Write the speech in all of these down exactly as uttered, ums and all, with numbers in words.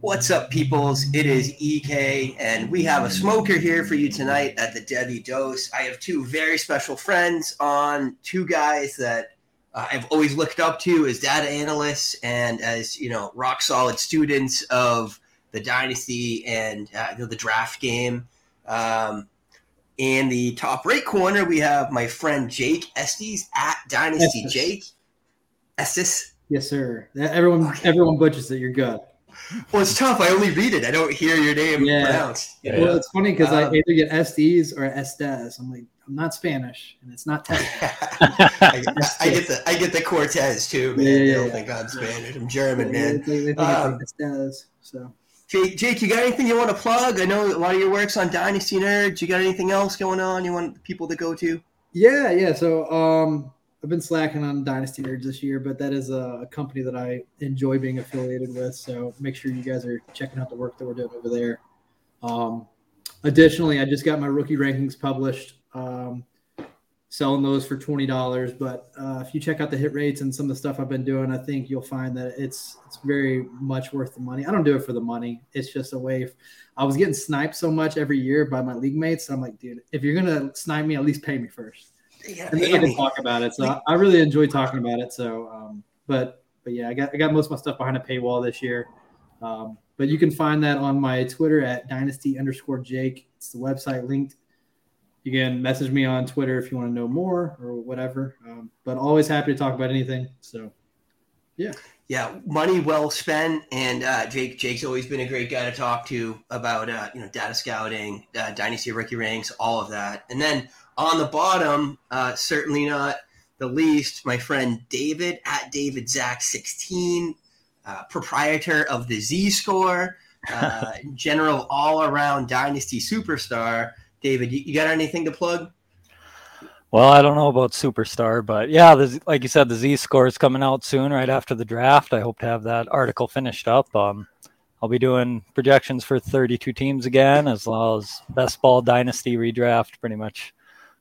What's up, peoples? It is E K, and we have a smoker here for you tonight at the Devi Dose. I have two very special friends on, two guys that uh, I've always looked up to as data analysts and as, you know, rock solid students of the Dynasty and uh, the draft game. Um, in the top right corner, we have my friend Jake Estes at Dynasty Estes. Jake Estes. Yes, sir. Everyone, okay. Everyone butchers it. You're good. Well, it's tough. I only read it. I don't hear your name yeah. pronounced. Yeah. Well, it's funny because um, I either get Estes or Estes. I'm like, I'm not Spanish, and it's not Texas. I, I get the I get the Cortez too, man. Yeah, yeah, they don't yeah. think I'm Spanish. I'm German, yeah, man. They, they think um, like Estes. So, Jake, Jake, you got anything you want to plug? I know a lot of your work's on Dynasty Nerds. You got anything else going on you want people to go to? Yeah, yeah. So, um, I've been slacking on Dynasty Nerds this year, but that is a company that I enjoy being affiliated with. So make sure you guys are checking out the work that we're doing over there. Um, additionally, I just got my rookie rankings published, um, selling those for twenty dollars. But uh, if you check out the hit rates and some of the stuff I've been doing, I think you'll find that it's it's very much worth the money. I don't do it for the money. It's just a way. F- I was getting sniped so much every year by my league mates. I'm like, dude, if you're going to snipe me, at least pay me first. Yeah, and then I can talk about it. So like, I really enjoy talking about it. So, um, but but yeah, I got I got most of my stuff behind a paywall this year. Um, but you can find that on my Twitter at dynasty underscore Jake. It's the website linked. You can message me on Twitter if you want to know more or whatever. Um, but always happy to talk about anything. So, yeah, yeah, money well spent. And uh, Jake Jake's always been a great guy to talk to about uh, you know data scouting, uh, dynasty rookie ranks, all of that, and then. On the bottom, uh, certainly not the least, my friend David at David Zach sixteen, uh, proprietor of the Z-Score, uh, general all-around dynasty superstar. David, you, you got anything to plug? Well, I don't know about superstar, but yeah, the, like you said, the Z-Score is coming out soon, right after the draft. I hope to have that article finished up. Um, I'll be doing projections for thirty-two teams again, as well as best ball dynasty redraft, pretty much.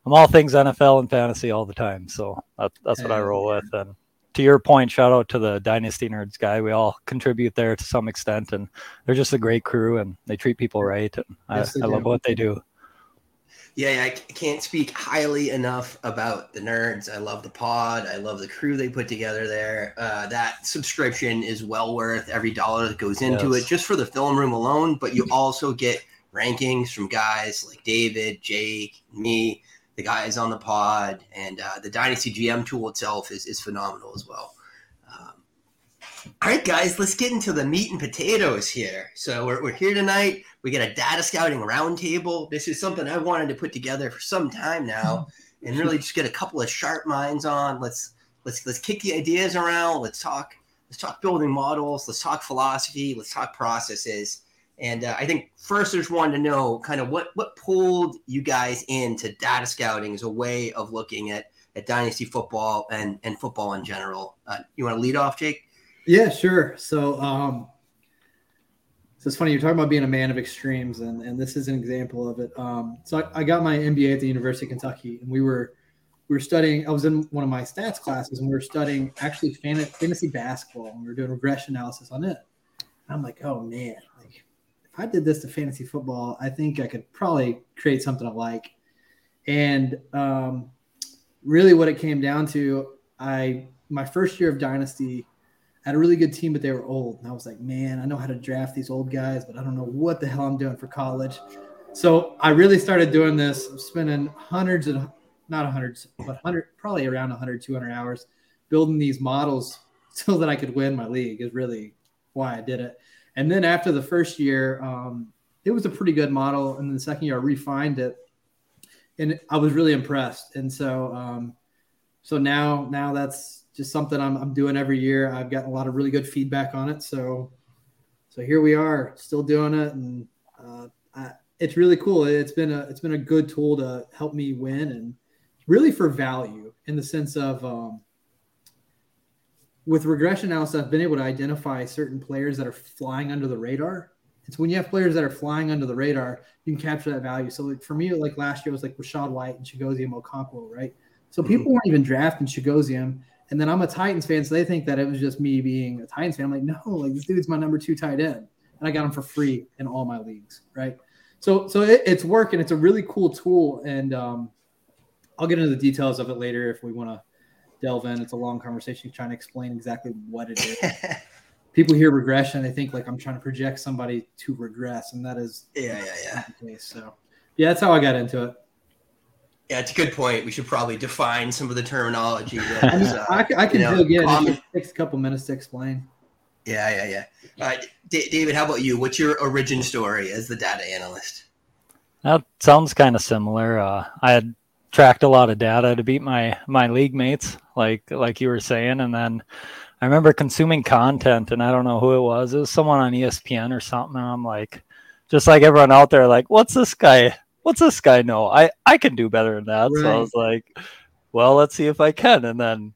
I'm all things N F L and fantasy all the time, so that, that's what I roll with. And to your point, shout out to the Dynasty Nerds guy. We all contribute there to some extent, and they're just a great crew, and they treat people right. And yes, I, I love what they do. Yeah, I can't speak highly enough about the Nerds. I love the pod. I love the crew they put together there. Uh, that subscription is well worth every dollar that goes into yes. it, just for the film room alone, but you also get rankings from guys like David, Jake, me, the guys on the pod, and uh, the Dynasty G M tool itself is, is phenomenal as well. Um, all right, guys, let's get into the meat and potatoes here. So we're, we're here tonight. We got a data scouting roundtable. This is something I wanted to put together for some time now and really just get a couple of sharp minds on. Let's let's let's kick the ideas around. Let's talk. Let's talk building models. Let's talk philosophy. Let's talk processes. And uh, I think first I just wanted to know kind of what, what pulled you guys into data scouting as a way of looking at, at dynasty football and, and football in general. Uh, you want to lead off, Jake? Yeah, sure. So, um, so it's funny. You're talking about being a man of extremes, and, and this is an example of it. Um, so I, I got my M B A at the University of Kentucky, and we were we were studying – I was in one of my stats classes, and we were studying actually fantasy basketball, and we were doing regression analysis on it. And I'm like, oh, man, like – I did this to fantasy football. I think I could probably create something I like. And um, really what it came down to, I my first year of Dynasty, I had a really good team, but they were old. And I was like, man, I know how to draft these old guys, but I don't know what the hell I'm doing for college. So I really started doing this, spending hundreds and not hundreds, but hundred, probably around one hundred, two hundred hours building these models so that I could win my league is really why I did it. And then after the first year, um, it was a pretty good model. And then the second year, I refined it, and I was really impressed. And so, um, so now, now that's just something I'm, I'm doing every year. I've gotten a lot of really good feedback on it. So, so here we are, still doing it, and uh, I, it's really cool. It's been a it's been a good tool to help me win, and really for value in the sense of. Um, With regression analysis, I've been able to identify certain players that are flying under the radar. It's when you have players that are flying under the radar, you can capture that value. So like for me, like last year, it was like Rachaad White and Chigozie Okonkwo, right? So people weren't even drafting Chigozie. And then I'm a Titans fan, so they think that it was just me being a Titans fan. I'm like, no, like this dude's my number two tight end. and I got them for free in all my leagues, right? So so it, it's working. It's a really cool tool, and um, I'll get into the details of it later if we want to delve in. It's a long conversation trying to explain exactly what it is. People hear regression, they think like I'm trying to project somebody to regress, and that is yeah, yeah, yeah. the case. So yeah, that's how I got into it. Yeah, it's a good point. We should probably define some of the terminology. That I, mean, is, uh, I, I can do again. Common... It takes a couple minutes to explain. Yeah, yeah, yeah. Uh, D- David, how about you? What's your origin story as the data analyst? That sounds kind of similar. Uh, I had tracked a lot of data to beat my my league mates, like like you were saying, and then I remember consuming content, and I don't know who it was. It was someone on E S P N or something, and I'm like, just like everyone out there, like, what's this guy? What's this guy know? I, I can do better than that. Right. So I was like, well, let's see if I can. And then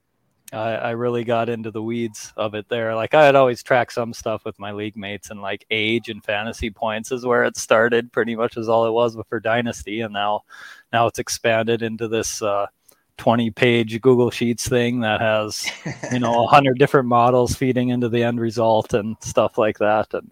I, I really got into the weeds of it there. Like I had always tracked some stuff with my league mates, and like age and fantasy points is where it started. Pretty much is all it was for Dynasty. And now, now it's expanded into this uh, twenty page Google Sheets thing that has, you know, a hundred different models feeding into the end result and stuff like that. And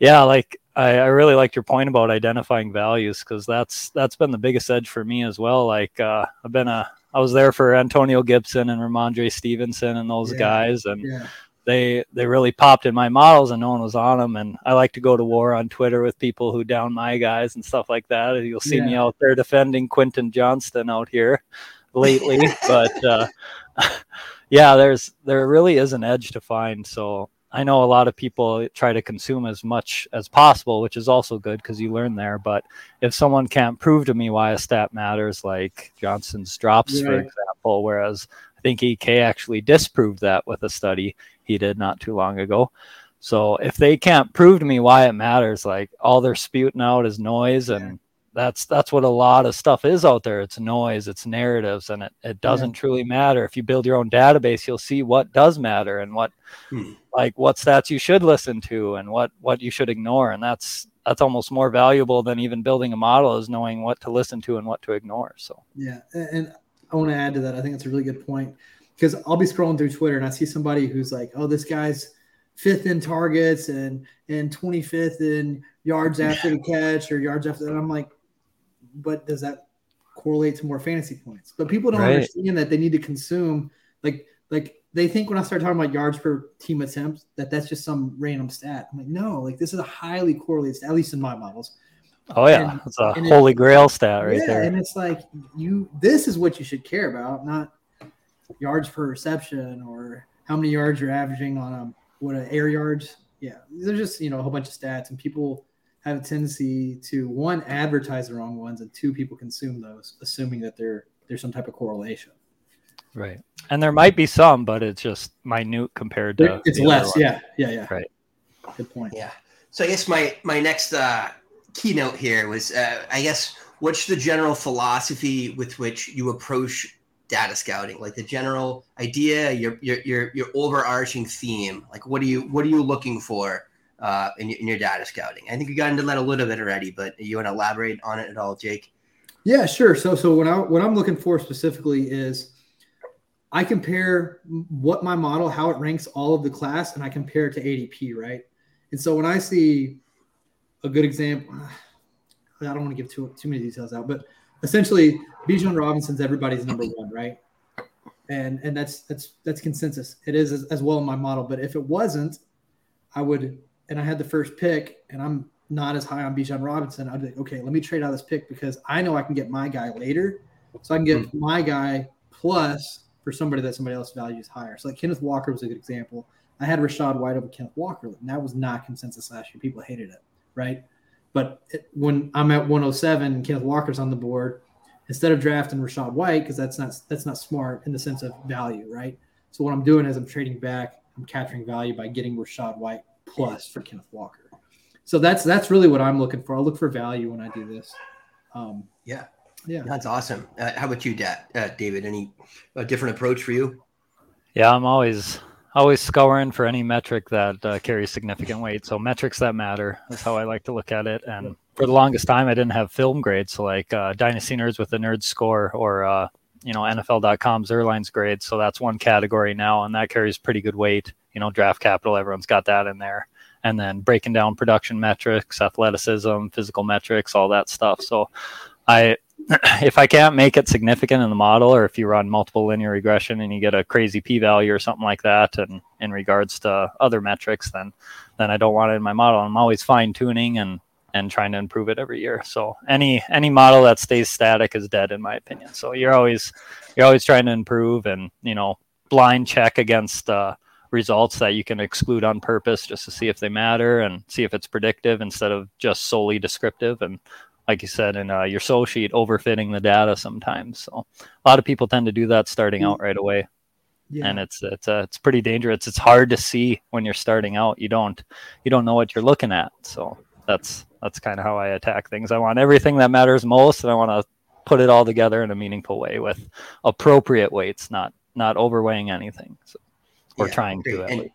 yeah, like, I, I really liked your point about identifying values, because that's that's been the biggest edge for me as well. Like uh, I've been a I was there for Antonio Gibson and Ramondre Stevenson and those yeah, guys, and yeah. they they really popped in my models, and no one was on them. And I like to go to war on Twitter with people who down my guys and stuff like that. You'll see yeah. me out there defending Quentin Johnston out here lately, but uh, yeah, there's there really is an edge to find. So. I know a lot of people try to consume as much as possible, which is also good because you learn there. But if someone can't prove to me why a stat matters, like Johnson's drops, yeah. for example, whereas I think E K actually disproved that with a study he did not too long ago. So if they can't prove to me why it matters, like all they're spewing out is noise. Yeah. And that's that's what a lot of stuff is out there. It's noise, it's narratives, and it, it doesn't yeah. truly matter. If you build your own database, you'll see what does matter and what hmm. like what stats you should listen to and what what you should ignore. And that's that's almost more valuable than even building a model, is knowing what to listen to and what to ignore. So yeah, and I want to add to that. I think it's a really good point, because I'll be scrolling through Twitter and I see somebody who's like, oh, this guy's fifth in targets and and twenty-fifth in yards after yeah. the catch or yards after that. I'm like, but does that correlate to more fantasy points? But people don't right. understand that they need to consume, like, like they think when I start talking about yards per team attempt, that that's just some random stat. I'm like, no, like this is a highly correlated stat, at least in my models. Oh yeah. And, it's a holy it, grail stat right yeah, there. And it's like, you, this is what you should care about, not yards per reception or how many yards you're averaging on a, what a air yards. Yeah. There's just, you know, a whole bunch of stats, and people have a tendency to, one, advertise the wrong ones, and two, people consume those, assuming that there there's some type of correlation. Right. And there might be some, but it's just minute compared to... It's less, yeah, yeah, yeah. Right. Good point. Yeah. So I guess my, my next uh, keynote here was, uh, I guess, what's the general philosophy with which you approach data scouting? Like the general idea, your your your, your overarching theme. Like what are you, what are you looking for? Uh, in, in your data scouting? I think we got into that a little bit already, but you want to elaborate on it at all, Jake? Yeah, sure. So, so what I what I'm looking for specifically is I compare what my model, how it ranks all of the class, and I compare it to A D P, right? And so when I see a good example, I don't want to give too too many details out, but essentially Bijan Robinson's everybody's number one, right? And and that's that's that's consensus. It is as, as well in my model, but if it wasn't, I would. And I had the first pick, and I'm not as high on Bijan Robinson. I'd be like, okay, let me trade out this pick because I know I can get my guy later, so I can get mm-hmm. my guy plus for somebody that somebody else values higher. So like Kenneth Walker was a good example. I had Rachaad White over Kenneth Walker, and that was not consensus last year. People hated it, right? But it, when I'm at one oh seven and Kenneth Walker's on the board, instead of drafting Rachaad White, because that's not that's not smart in the sense of value, right? So what I'm doing is I'm trading back. I'm capturing value by getting Rachaad White plus for Kenneth Walker. So that's that's really what I'm looking for. I'll look for value when I do this. Um, yeah. Yeah. That's awesome. Uh, how about you, Dad, uh, David? Any uh, different approach for you? Yeah, I'm always always scouring for any metric that uh, carries significant weight. So metrics that matter is how I like to look at it. And for the longest time, I didn't have film grades. So like uh, Dynasty Nerds with the Nerd Score or, uh, you know, N F L dot com's Erline's grades. So that's one category now, and that carries pretty good weight. You know, draft capital, everyone's got that in there. and then breaking down production metrics, athleticism, physical metrics, all that stuff. So I, if I can't make it significant in the model, or if you run multiple linear regression and you get a crazy p-value or something like that, and in regards to other metrics, then then I don't want it in my model. I'm always fine-tuning and and trying to improve it every year. So any any model that stays static is dead, in my opinion. So you're always you're always trying to improve, and you know, blind check against uh, results that you can exclude on purpose just to see if they matter and see if it's predictive instead of just solely descriptive. And like you said, in uh, your soul sheet, overfitting the data sometimes. So a lot of people tend to do that starting out right away. Yeah. And it's it's uh, it's pretty dangerous. It's hard to see when you're starting out. You don't you don't know what you're looking at. So that's that's kind of how I attack things. I want everything that matters most, and I want to put it all together in a meaningful way with appropriate weights, not not overweighing anything. So we're yeah, trying great. to. At least.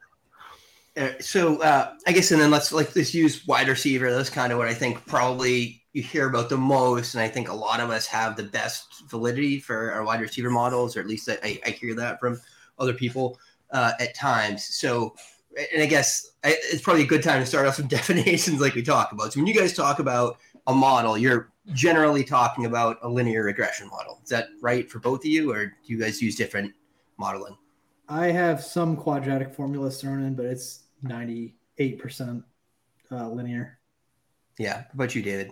Uh, so uh, I guess, and then let's like let's use wide receiver. That's kind of what I think probably you hear about the most, and I think a lot of us have the best validity for our wide receiver models, or at least I, I hear that from other people uh, at times. So, and I guess I, it's probably a good time to start off with definitions like we talk about. So when you guys talk about a model, you're generally talking about a linear regression model. Is that right for both of you, or do you guys use different modeling? I have some quadratic formulas thrown in, but it's ninety-eight percent uh, linear. Yeah. How about you, David?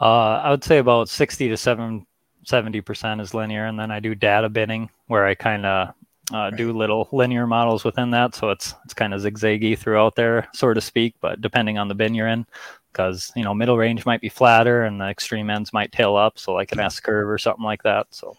Uh, I would say about sixty to seventy percent is linear. And then I do data binning, where I kind of uh, right. do little linear models within that. So it's it's kind of zigzaggy throughout there, so to speak, but depending on the bin you're in, because, you know, middle range might be flatter and the extreme ends might tail up. So like an S curve or something like that. So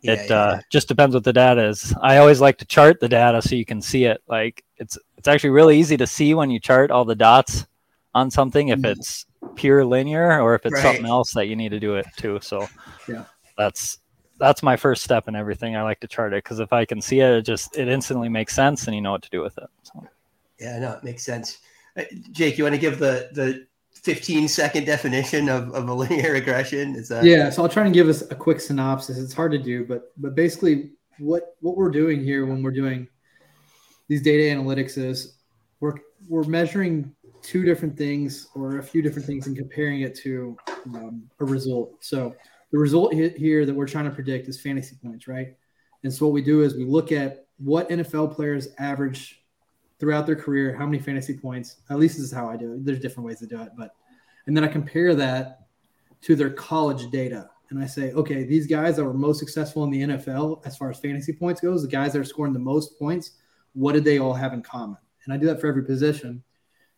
yeah, it yeah, uh, yeah. just depends what the data is. I always like to chart the data so you can see it. Like it's it's actually really easy to see when you chart all the dots on something, if it's pure linear or if it's right. something else that you need to do it too. So yeah, that's that's my first step in everything. I like to chart it because if I can see it, it just it instantly makes sense and you know what to do with it. So. Yeah, no, it makes sense. Jake, you want to give the the fifteen second definition of, of a linear regression? Is that yeah? So I'll try and give us a quick synopsis. It's hard to do, but but basically what what we're doing here when we're doing these data analytics is we're we're measuring two different things or a few different things and comparing it to um, a result. So the result here that we're trying to predict is fantasy points, right? And so what we do is we look at what N F L players average throughout their career, how many fantasy points, at least this is how I do it. There's different ways to do it, but, and then I compare that to their college data. And I say, okay, these guys that were most successful in the N F L, as far as fantasy points goes, the guys that are scoring the most points, what did they all have in common? And I do that for every position.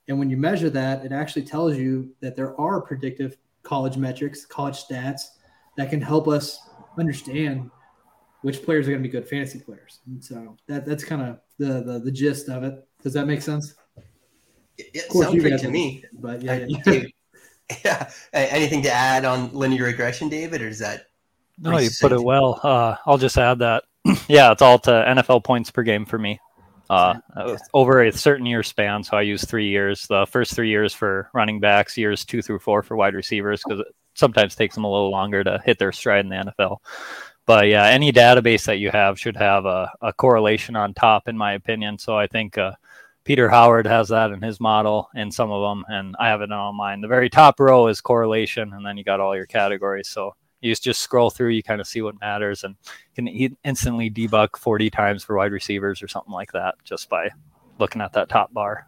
And when you measure that, it actually tells you that there are predictive college metrics, college stats that can help us understand which players are going to be good fantasy players. And so that that's kind of the, the, the gist of it. Does that make sense? It sounds good to me. But yeah, yeah. yeah. Anything to add on linear regression, David, or is that? No, you put it well. Uh, I'll just add that. yeah, it's all to N F L points per game for me. Uh, yeah. Over a certain year span, so I use three years. The first three years for running backs, years two through four for wide receivers, because it sometimes takes them a little longer to hit their stride in the N F L. But yeah, any database that you have should have a, a correlation on top, in my opinion. So I think uh, Peter Howard has that in his model and some of them, and I have it on mine. The very top row is correlation, and then you got all your categories. So you just scroll through, you kind of see what matters, and can instantly debug forty times for wide receivers or something like that just by looking at that top bar.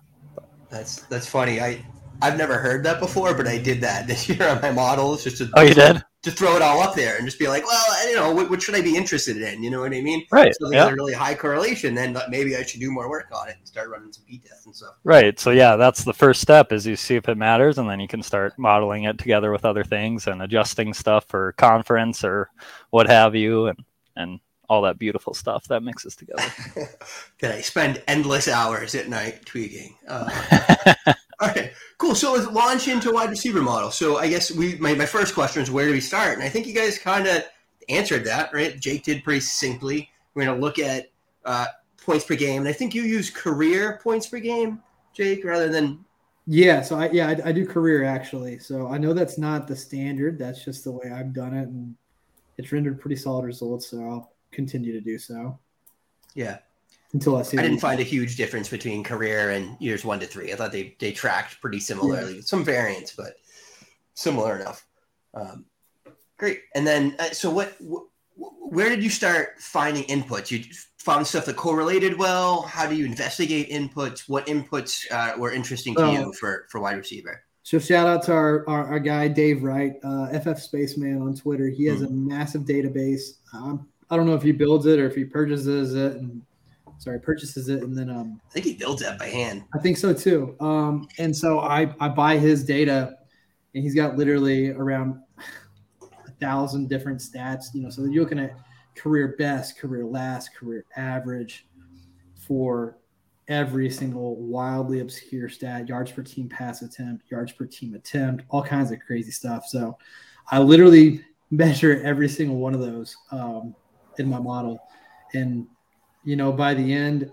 That's that's funny. I, I've never heard that before, but I did that this year on my models just to, oh, you did? to throw it all up there and just be like, well, I, you know, what, what should I be interested in? You know what I mean? Right. So there's yeah. a really high correlation, then maybe I should do more work on it and start running some p-tests and stuff. Right. So yeah, that's the first step is you see if it matters, and then you can start modeling it together with other things and adjusting stuff for conference or what have you, and and all that beautiful stuff that mixes together. That I spend endless hours at night tweaking. Uh, all right, cool. So let's launch into wide receiver model. So I guess we my, my first question is, where do we start? And I think you guys kind of answered that, right? Jake did pretty succinctly. We're going to look at uh, points per game. And I think you use career points per game, Jake, rather than... Yeah, so I, yeah, I, I do career, actually. So I know that's not the standard. That's just the way I've done it, and it's rendered pretty solid results, so I'll continue to do so. Yeah. until I see. I didn't find a huge difference between career and years one to three. I thought they they tracked pretty similarly, yeah. Some variance, but similar enough. Um, great. And then, uh, so what? Wh- where did you start finding inputs? You found stuff that correlated well. How do you investigate inputs? What inputs uh, were interesting to um, you for for wide receiver? So shout out to our, our, our guy, Dave Wright, uh, F F Spaceman on Twitter. He has mm. a massive database. Um, I don't know if he builds it or if he purchases it. And, sorry, purchases it. And then um, I think he builds that by hand. I think so, too. Um, and so I, I buy his data, and he's got literally around a thousand different stats. You know, so you're looking at career best, career last, career average for – every single wildly obscure stat, yards per team pass attempt, yards per team attempt, all kinds of crazy stuff. So I literally measure every single one of those um, in my model. And, you know, by the end,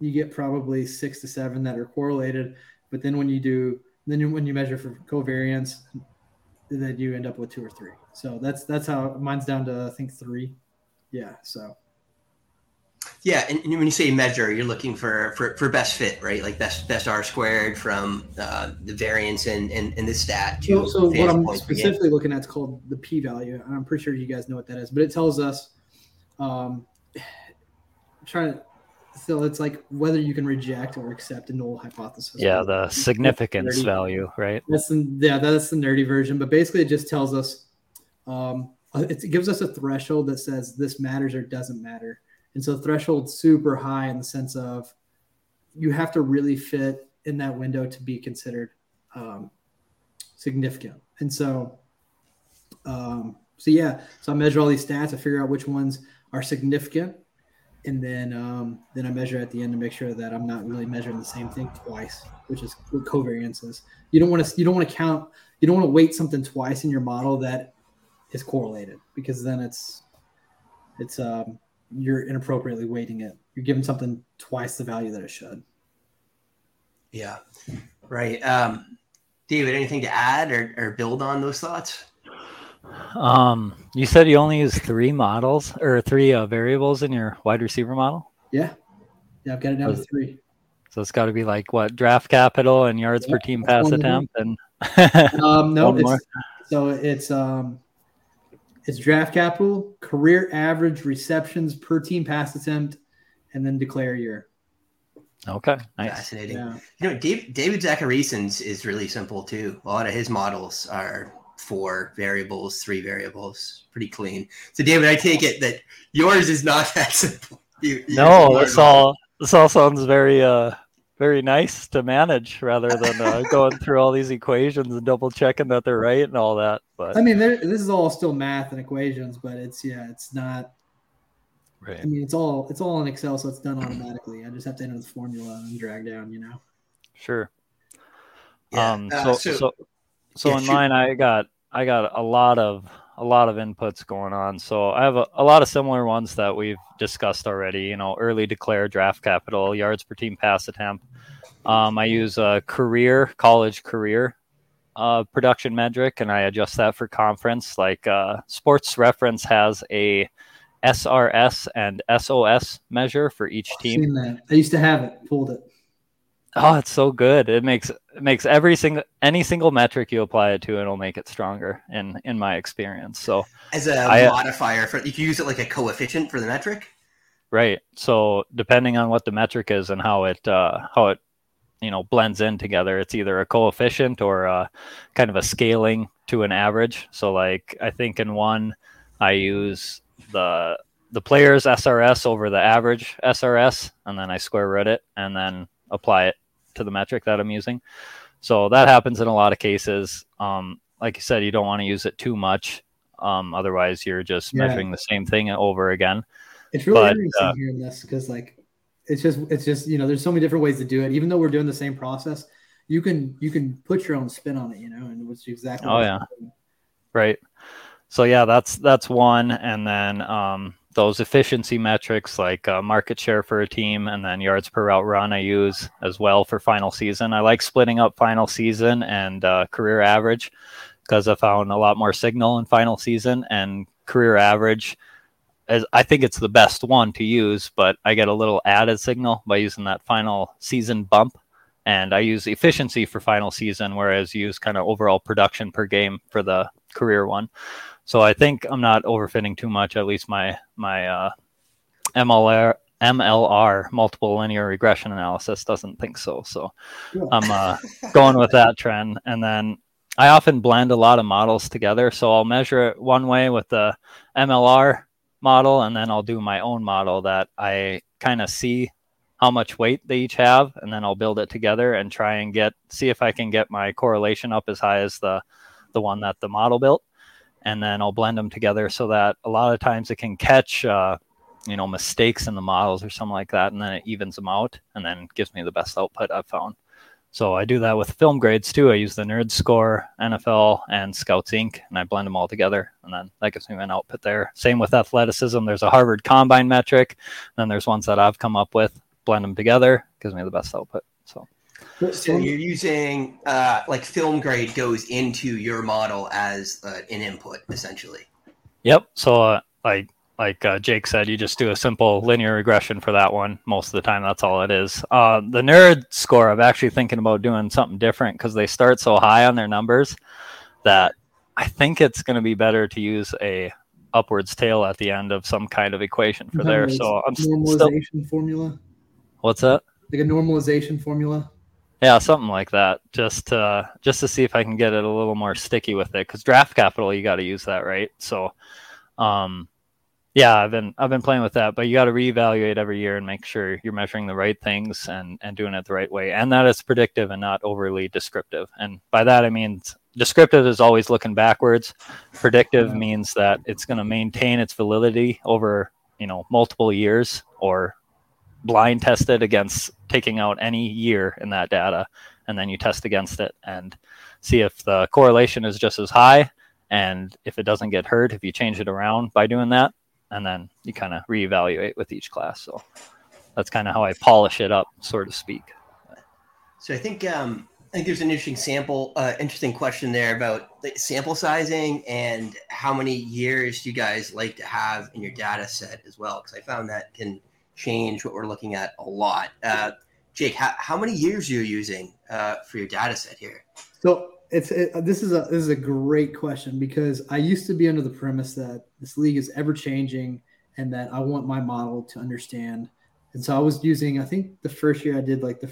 you get probably six to seven that are correlated. But then when you do, then when you measure for covariance, then you end up with two or three. So that's, that's how mine's down to, I think, three. Yeah. So. Yeah, and when you say measure, you're looking for, for, for best fit, right? Like best best R squared from uh, the variance in, in, in the stat. To so what I'm specifically looking at is called the p-value, and I'm pretty sure you guys know what that is. But it tells us, um, I'm trying to, so it's like whether you can reject or accept a null hypothesis. Yeah, the significance that's value, right? That's the, yeah, that's the nerdy version. But basically, it just tells us, um, it gives us a threshold that says this matters or doesn't matter. And so threshold's super high in the sense of you have to really fit in that window to be considered um, significant. And so, um, so yeah, so I measure all these stats. I figure out which ones are significant. And then um, then I measure at the end to make sure that I'm not really measuring the same thing twice, which is what covariance is. You don't want to, you don't want to count, you don't want to weight something twice in your model that is correlated, because then it's, it's, um, you're inappropriately weighting it. You're giving something twice the value that it should. Yeah. Right. Um, David, anything to add or, or build on those thoughts? Um, you said you only use three models or three uh, variables in your wide receiver model. Yeah. Yeah. I've got it down to three. So it's gotta be like what, draft capital and yards yeah, per team pass attempt. And um, no, it's, so it's, um, it's draft capital, career average receptions per team pass attempt, and then declare year. Okay. Nice. Fascinating. Yeah. You know, Dave, DavidZach sixteen's is really simple too. A lot of his models are four variables, three variables, pretty clean. So David, I take it that yours is not that simple. You, no, this all, this all sounds very, uh, very nice to manage rather than uh, going through all these equations and double checking that they're right and all that. But I mean, this is all still math and equations, but it's, yeah, it's not, right. I mean, it's all, it's all in Excel. So it's done automatically. I just have to enter the formula and drag down, you know? Sure. Yeah. Um, uh, so, so, so, so yeah, in shoot. mine, I got, I got a lot of, a lot of inputs going on. So I have a, a lot of similar ones that we've discussed already, you know, early declare, draft capital, yards per team pass attempt. Um, I use a career, college career uh, production metric, and I adjust that for conference. Like uh, Sports Reference has a S R S and S O S measure for each team. I've seen that. I used to have it, pulled it. Oh, it's so good. It makes it makes every single any single metric you apply it to, it'll make it stronger in, in my experience. So as a I, modifier for you can use it like a coefficient for the metric. Right. So depending on what the metric is and how it uh, how it you know blends in together, it's either a coefficient or a, kind of a scaling to an average. So like I think in one I use the the player's S R S over the average S R S, and then I square root it and then apply it to the metric that I'm using. So that happens in a lot of cases. Um, like you said, you don't want to use it too much. Um, otherwise you're just yeah. measuring the same thing over again. It's really but, interesting uh, hearing this because like, it's just, it's just, you know, there's so many different ways to do it. Even though we're doing the same process, you can, you can put your own spin on it, you know, and what's exactly. Oh yeah. Right. So yeah, that's, that's one. And then, um, those efficiency metrics like uh, market share for a team and then yards per route run I use as well for final season. I like splitting up final season and uh, career average because I found a lot more signal in final season and career average. as I think it's the best one to use, but I get a little added signal by using that final season bump. And I use efficiency for final season, whereas you use kind of overall production per game for the career one. So I think I'm not overfitting too much. At least my my uh, M L R, M L R, multiple linear regression analysis, doesn't think so. So yeah. I'm uh, going with that trend. And then I often blend a lot of models together. So I'll measure it one way with the M L R model, and then I'll do my own model that I kind of see how much weight they each have, and then I'll build it together and try and get, see if I can get my correlation up as high as the, the one that the model built. And then I'll blend them together so that a lot of times it can catch, uh, you know, mistakes in the models or something like that. And then it evens them out and then gives me the best output I've found. So I do that with film grades too. I use the Nerd Score, N F L, and Scouts Incorporated, and I blend them all together, and then that gives me an output there. Same with athleticism. There's a Harvard Combine metric, and then there's ones that I've come up with. Blend them together, gives me the best output. So, so you're using uh, like film grade goes into your model as uh, an input, essentially. Yep. So uh, I. Like uh, Jake said, you just do a simple linear regression for that one. Most of the time, that's all it is. Uh, the Nerd Score, I'm actually thinking about doing something different because they start so high on their numbers that I think it's going to be better to use a upwards tail at the end of some kind of equation for there. So I'm normalization still... formula. What's that? Like a normalization formula. Yeah, something like that. Just uh, just to see if I can get it a little more sticky with it, because draft capital, you got to use that, right? So. Um, Yeah, I've been I've been playing with that, but you got to reevaluate every year and make sure you're measuring the right things and, and doing it the right way, and that it's predictive and not overly descriptive. And by that I mean descriptive is always looking backwards. Predictive means that it's going to maintain its validity over, you know, multiple years, or blind tested against taking out any year in that data, and then you test against it and see if the correlation is just as high, and if it doesn't get hurt if you change it around by doing that. And then you kind of reevaluate with each class. So that's kind of how I polish it up, so to speak. So I think um, I think there's an interesting sample, uh, interesting question there about sample sizing and how many years you guys like to have in your data set as well, because I found that can change what we're looking at a lot. Uh, Jake, how, how many years are you using uh, for your data set here? So It's it, this is a this is a great question, because I used to be under the premise that this league is ever changing and that I want my model to understand. And so I was using, I think the first year I did like the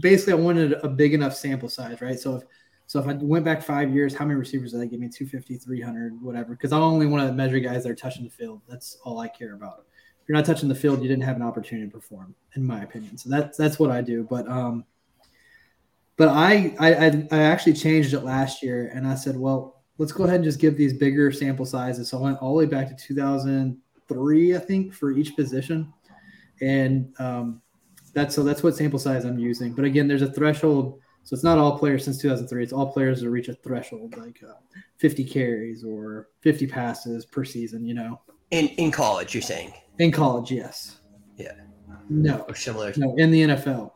basically I wanted a big enough sample size, right? So if so if I went back five years, how many receivers did that give me? two fifty, three hundred, whatever. Because I only want to measure guys that are touching the field. That's all I care about. If you're not touching the field, you didn't have an opportunity to perform, in my opinion. So that's that's what I do. But um. But I, I I actually changed it last year, and I said, well, let's go ahead and just give these bigger sample sizes. So I went all the way back to two thousand three, I think, for each position, and um, that's so that's what sample size I'm using. But again, there's a threshold, so it's not all players since two thousand three. It's all players that reach a threshold, like uh, fifty carries or fifty passes per season. You know, in in college, you're saying? In college, yes. Yeah. No. Or similar. No, in the N F L.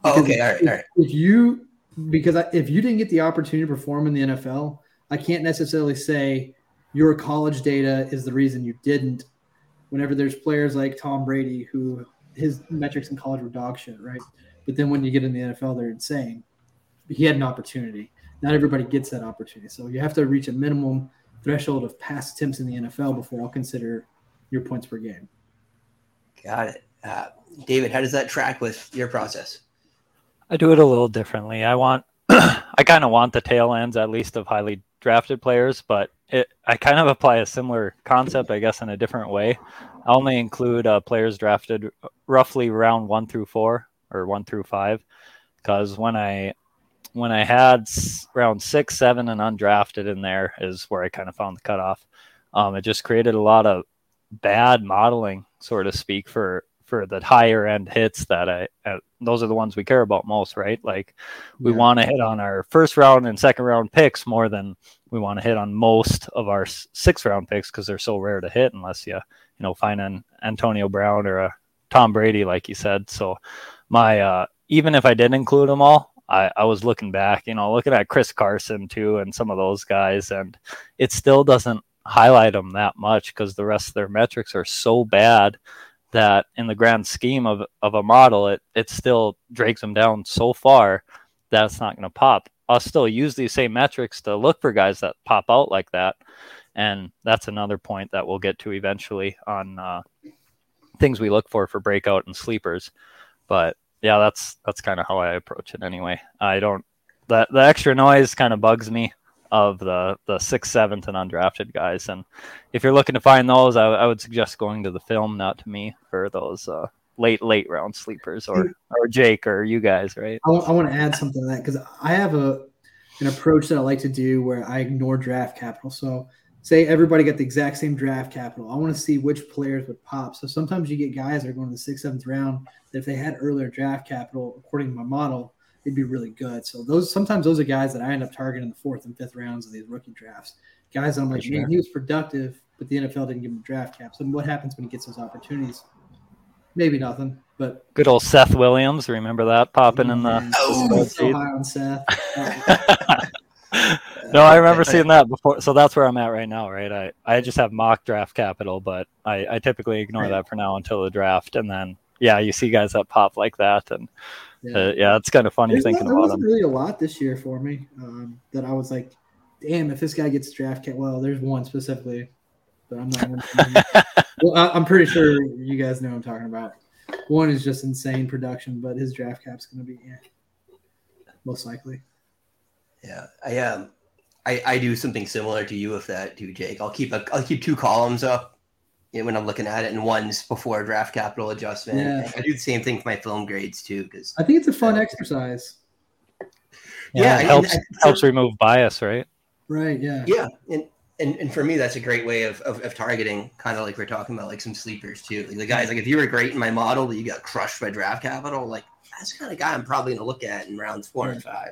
Because oh, okay. All right. All right. If, if you, because I, if you didn't get the opportunity to perform in the N F L, I can't necessarily say your college data is the reason you didn't. Whenever there's players like Tom Brady, who his metrics in college were dog shit, right? But then when you get in the N F L, they're insane. But he had an opportunity. Not everybody gets that opportunity. So you have to reach a minimum threshold of pass attempts in the N F L before I'll consider your points per game. Got it. Uh, David, how does that track with your process? I do it a little differently. I want, I kind of want the tail ends at least of highly drafted players, but it, I kind of apply a similar concept, I guess, in a different way. I only include uh, players drafted roughly round one through four or one through five, because when I when I had round six, seven, and undrafted in there is where I kind of found the cutoff. Um, it just created a lot of bad modeling, so to speak, for. for the higher end hits that I, uh, those are the ones we care about most, right? Like we yeah. want to hit on our first round and second round picks more than we want to hit on most of our sixth round picks, because they're so rare to hit unless you, you know, find an Antonio Brown or a Tom Brady, like you said. So my, uh, even if I did include them all, I, I was looking back, you know, looking at Chris Carson too, and some of those guys, and it still doesn't highlight them that much because the rest of their metrics are so bad that in the grand scheme of, of a model, it, it still drags them down so far that it's not going to pop. I'll still use these same metrics to look for guys that pop out like that. And that's another point that we'll get to eventually on uh, things we look for for breakout and sleepers. But yeah, that's that's kind of how I approach it anyway. I don't, that the extra noise kind of bugs me of the, the sixth, seventh, and undrafted guys. And if you're looking to find those, I, I would suggest going to the film, not to me, for those uh, late, late round sleepers or, or Jake or you guys, right? I, I want to add something to that because I have a an approach that I like to do where I ignore draft capital. So say everybody got the exact same draft capital. I want to see which players would pop. So sometimes you get guys that are going to the sixth, seventh round that if they had earlier draft capital, according to my model, it'd be really good. So those sometimes those are guys that I end up targeting the fourth and fifth rounds of these rookie drafts. Guys that I'm like, man, he was productive, but the N F L didn't give him a draft cap. So what happens when he gets those opportunities? Maybe nothing. But good old Seth Williams, remember that popping in the oh, so high on Seth. No, I remember seeing that before. So that's where I'm at right now, right? I, I just have mock draft capital, but I, I typically ignore right. that for now until the draft, and then yeah, you see guys that pop like that, and yeah, uh, yeah it's kind of funny There's thinking not, about them. There wasn't really a lot this year for me um, that I was like, damn, if this guy gets draft cap, well, there's one specifically, but I'm not. Well, I, I'm pretty sure you guys know what I'm talking about. One is just insane production, but his draft cap's going to be yeah, most likely. Yeah, I um, I I do something similar to you with that too, Jake. I'll keep a I'll keep two columns up when I'm looking at it, and one's before draft capital adjustment. Yeah. I do the same thing for my film grades too, because I think it's a fun uh, exercise. Yeah, yeah it helps I, I, helps so, remove bias, right? Right. Yeah. Yeah, and and, and for me, that's a great way of, of of targeting, kind of like we're talking about, like some sleepers too. Like the guys, like if you were great in my model, but you got crushed by draft capital, like that's the kind of guy I'm probably going to look at in rounds four yeah. and five.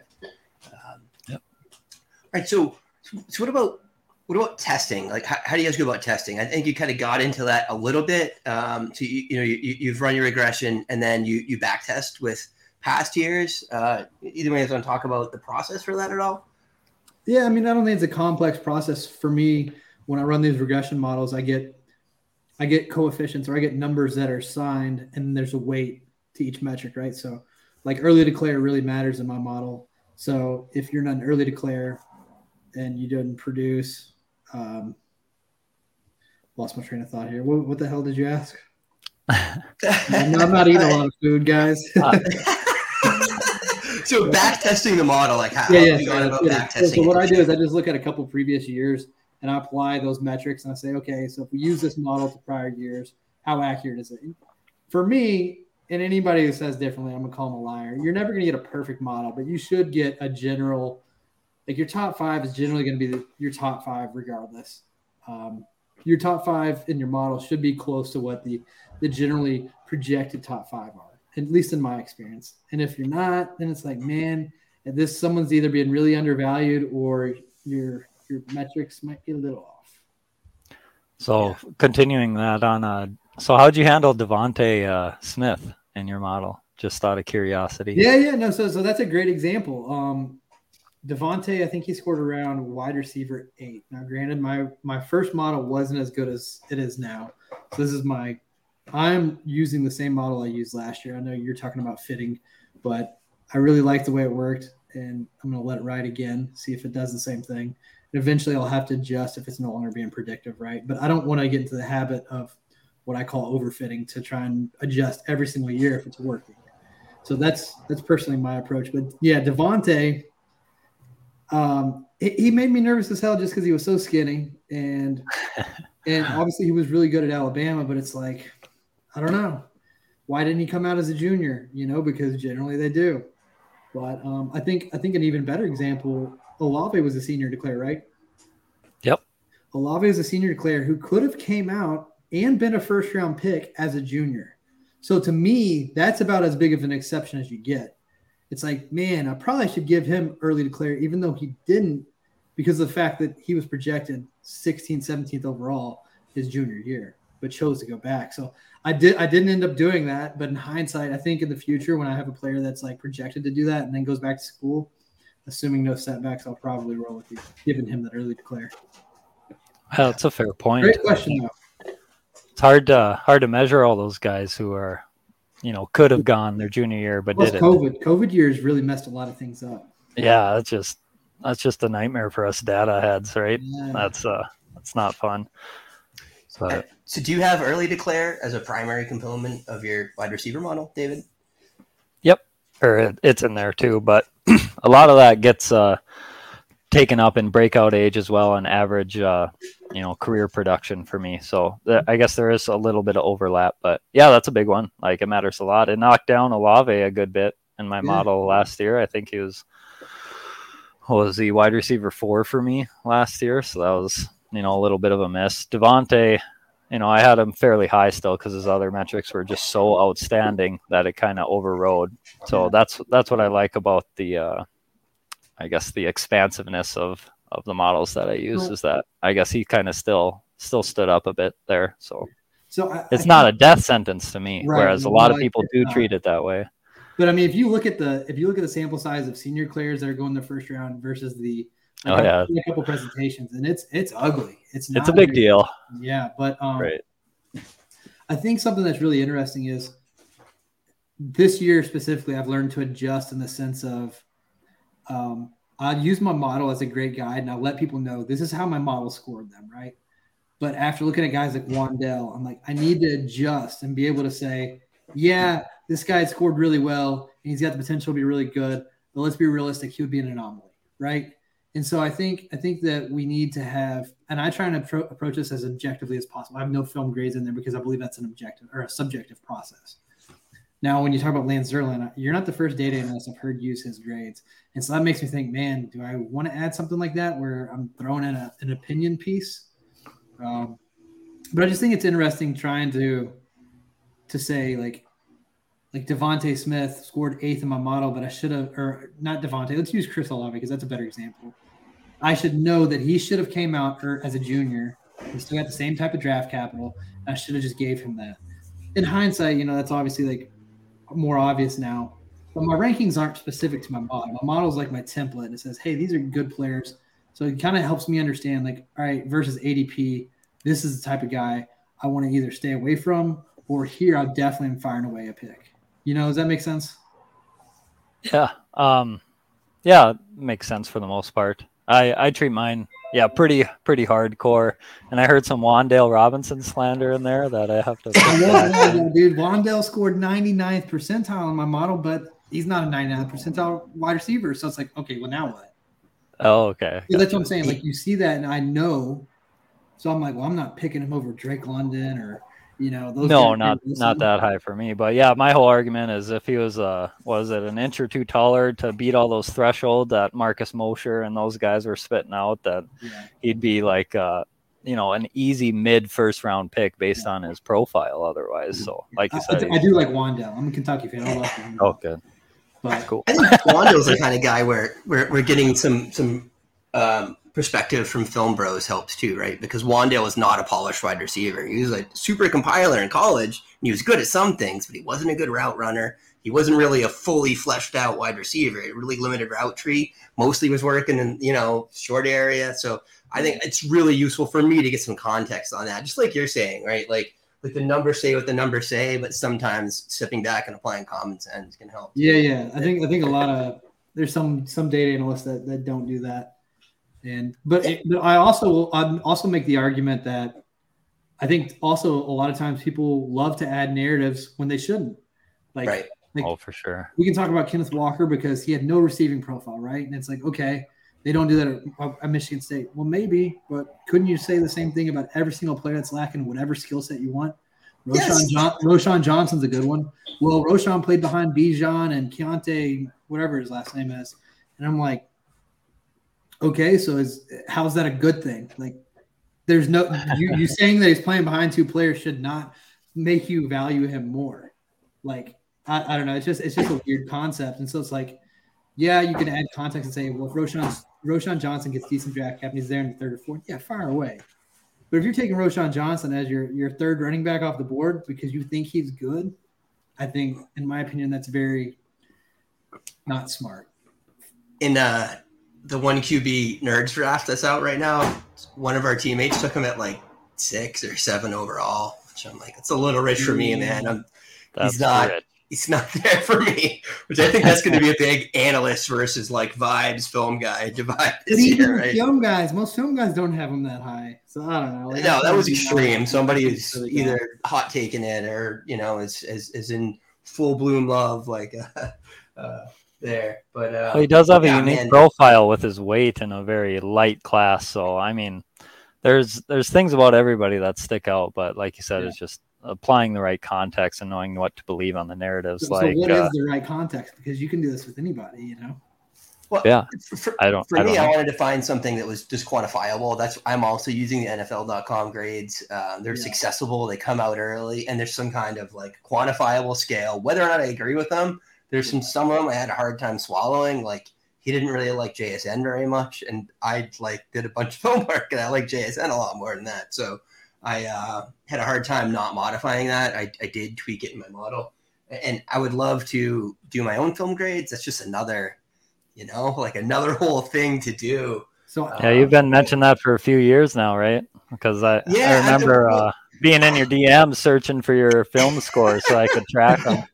Um, yep. All right. So, so what about? What about testing? Like, how, how do you guys go about testing? I think you kind of got into that a little bit. Um, so, you, you know, you, you've run your regression and then you, you back test with past years. Uh, either way, you guys want to talk about the process for that at all? Yeah, I mean, I don't think it's a complex process. For me, when I run these regression models, I get I get coefficients or I get numbers that are signed and there's a weight to each metric, right? So, like, early declare really matters in my model. So, if you're not an early declare and you didn't produce – Um, lost my train of thought here. What, what the hell did you ask? I'm not, I'm not eating a lot of food, guys. So back testing the model, like how yeah, yeah, you yeah, about yeah. back testing. So, so what I do is I just look at a couple previous years and I apply those metrics and I say, okay, so if we use this model to prior years, how accurate is it? For me, and anybody who says differently, I'm gonna call them a liar. You're never gonna get a perfect model, but you should get a general. Like your top five is generally going to be the, your top five regardless. Um, your top five in your model should be close to what the, the generally projected top five are, at least in my experience. And if you're not, then it's like, man, this someone's either being really undervalued or your your metrics might be a little off. So yeah. continuing that on, uh, so how'd you handle Devonta uh, Smith in your model? Just out of curiosity. Yeah, yeah, no. So so that's a great example. Um, Devonta, I think he scored around wide receiver eight. Now, granted, my my first model wasn't as good as it is now. So this is my – I'm using the same model I used last year. I know you're talking about fitting, but I really liked the way it worked, and I'm going to let it ride again, see if it does the same thing. And eventually I'll have to adjust if it's no longer being predictive, right? But I don't want to get into the habit of what I call overfitting to try and adjust every single year if it's working. So that's that's personally my approach. But, yeah, Devonta – Um, he made me nervous as hell just because he was so skinny, and and obviously he was really good at Alabama. But it's like, I don't know, why didn't he come out as a junior? You know, because generally they do. But um, I think I think an even better example, Olave was a senior declare, right? Yep. Olave is a senior declare who could have came out and been a first round pick as a junior. So to me, that's about as big of an exception as you get. It's like, man, I probably should give him early declare, even though he didn't, because of the fact that he was projected sixteenth, seventeenth overall his junior year, but chose to go back. So I did. I didn't end up doing that, but in hindsight, I think in the future when I have a player that's like projected to do that and then goes back to school, assuming no setbacks, I'll probably roll with you, giving him that early declare. Oh, that's a fair point. Great question. It's hard to hard to measure all those guys who are, you know, could have gone their junior year but didn't. COVID COVID years really messed a lot of things up. Yeah, that's just that's just a nightmare for us data heads, right? Yeah. That's uh, that's not fun. But so, do you have early declare as a primary component of your wide receiver model, David? Yep, or it, it's in there too, but a lot of that gets uh, taken up in breakout age as well, and average, uh, you know, career production for me. So th- I guess there is a little bit of overlap, but yeah, that's a big one. Like it matters a lot. It knocked down Olave a good bit in my yeah. model last year. I think he was was the wide receiver four for me last year, so that was, you know, a little bit of a miss. Devontae, you know, I had him fairly high still because his other metrics were just so outstanding that it kind of overrode. So that's that's what I like about the, uh, I guess, the expansiveness of, of the models that I use, is that I guess he kind of still still stood up a bit there. So, so I, it's I, not I, a death sentence to me, right, whereas a lot of people do not treat it that way. But I mean, if you look at the if you look at the sample size of senior players that are going the first round versus the Like oh yeah, I've seen a couple presentations, and it's it's ugly. It's not it's a big deal. Yeah, but um, right. I think something that's really interesting is this year specifically, I've learned to adjust in the sense of um, I'll use my model as a great guide, and I'll let people know this is how my model scored them, right? But after looking at guys like Wan'Dale, I'm like, I need to adjust and be able to say, yeah, this guy scored really well, and he's got the potential to be really good, but let's be realistic, he would be an anomaly, right? And so I think I think that we need to have, and I try and appro- approach this as objectively as possible. I have no film grades in there because I believe that's an objective or a subjective process. Now, when you talk about Lance Zierlein, you're not the first data analyst I've heard use his grades. And so that makes me think, man, do I want to add something like that where I'm throwing in a, an opinion piece? Um, but I just think it's interesting trying to to say like, Like Devonta Smith scored eighth in my model, but I should have, or not Devonta. Let's use Chris Olave because that's a better example. I should know that he should have came out as a junior. He still got the same type of draft capital. I should have just gave him that. In hindsight, you know, that's obviously like more obvious now. But my rankings aren't specific to my model. My model is like my template. It says, hey, these are good players. So it kind of helps me understand, like, all right, versus A D P, this is the type of guy I want to either stay away from, or here I definitely am firing away a pick. You know, does that make sense? Yeah. Um, yeah, it makes sense for the most part. I, I treat mine, yeah, pretty pretty hardcore. And I heard some Wan'Dale Robinson slander in there that I have to... yeah, yeah, dude. Wan'Dale scored ninety-ninth percentile in my model, but he's not a ninety-ninth percentile wide receiver. So it's like, okay, well, now what? Oh, okay. Yeah, that's what I'm saying. Like, you see that, and I know. So I'm like, well, I'm not picking him over Drake London or... You know, those no, not not that high for me. But yeah, my whole argument is if he was uh was it an inch or two taller to beat all those threshold that Marcus Mosher and those guys were spitting out, that yeah. he'd be like uh you know an easy mid first round pick based yeah. on his profile. Otherwise, so like you said, I, I do like Wan'Dale. I'm a Kentucky fan. I love him. Oh, good. But cool. I think Wan'Dale's the kind of guy where we're we're getting some some um. perspective from Film Bros helps too, right? Because Wan'Dale was not a polished wide receiver. He was a super compiler in college, and he was good at some things, but he wasn't a good route runner. He wasn't really a fully fleshed out wide receiver. It really limited route tree. Mostly was working in, you know, short area. So I think it's really useful for me to get some context on that. Just like you're saying, right? Like, like the numbers say what the numbers say, but sometimes stepping back and applying common sense can help. Yeah, yeah. I think I think a lot of there's some some data analysts that, that don't do that. And but, it, but I also will I'll also make the argument that I think also a lot of times people love to add narratives when they shouldn't. Like, right. like oh, for sure. We can talk about Kenneth Walker because he had no receiving profile, right? And it's like, okay, they don't do that at, at Michigan State. Well, maybe, but couldn't you say the same thing about every single player that's lacking whatever skill set you want? Roschon yes. John, Roschon Johnson's a good one. Well, Roschon played behind Bijan and Keontae, whatever his last name is, and I'm like, okay, so is how's that a good thing? Like, there's no you, you saying that he's playing behind two players should not make you value him more. Like, I, I don't know, it's just it's just a weird concept. And so it's like, yeah, you can add context and say, well, if Roschon Roschon Johnson gets decent draft cap and he's there in the third or fourth, yeah, fire away. But if you're taking Roschon Johnson as your your third running back off the board because you think he's good, I think, in my opinion, that's very not smart. And uh the one Q B nerds draft that's out right now, one of our teammates took him at like six or seven overall, which I'm like, it's a little rich for me, man. I'm, he's not, rich. He's not there for me, which I think that's going to be a big analyst versus like vibes film guy divide this year, right? Film guys, most film guys don't have him that high, so I don't know. Like, no, that was extreme. Somebody is really either hot taking it or, you know, is is, is in full bloom love, like uh, uh, there. But uh, well, he does have yeah, a unique man. profile with his weight in a very light class. So I mean, there's there's things about everybody that stick out, but like you said, yeah. it's just applying the right context and knowing what to believe on the narratives. So, like, so what uh, is the right context? Because you can do this with anybody, you know? Well, yeah, for, I don't, for I don't me, know. I wanted to find something that was just quantifiable. That's, I'm also using the N F L dot com grades. Um, they're yeah. accessible. They come out early and there's some kind of like quantifiable scale, whether or not I agree with them. There's some, some of them I had a hard time swallowing. Like, he didn't really like J S N very much. And I like did a bunch of homework and I like J S N a lot more than that. So, I uh, had a hard time not modifying that. I, I did tweak it in my model, and I would love to do my own film grades. That's just another, you know, like another whole thing to do. So yeah, um, you've been mentioning that for a few years now, right? Because I, yeah, I remember uh, being in your D M searching for your film scores so I could track them.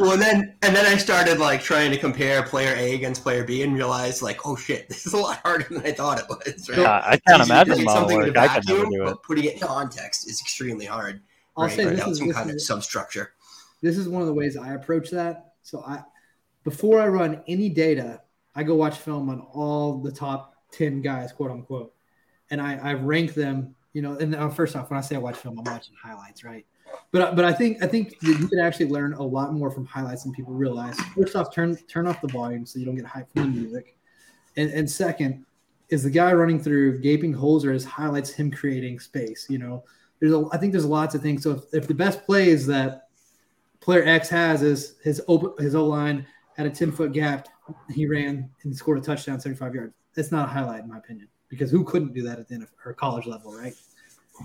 Well, and then and then I started like trying to compare player A against player B and realized like, oh shit, this is a lot harder than I thought it was. Right? Yeah, I can't imagine model work. I could never do it. But putting it in context is extremely hard. I'll right? say this is, some this kind is, of substructure. This is one of the ways I approach that. So I, before I run any data, I go watch film on all the top ten guys, quote unquote, and I, I rank them. You know, and uh, first off, when I say I watch film, I'm watching highlights, right? But but I think I think that you can actually learn a lot more from highlights than people realize. First off, turn turn off the volume so you don't get hyped from the music. And and second, is the guy running through gaping holes or his highlights him creating space? You know, there's a, I think there's lots of things. So if, if the best plays that player X has is his open his O line had a ten foot gap, he ran and scored a touchdown, seventy-five yards. That's not a highlight in my opinion. Because who couldn't do that at the end of her college level, right?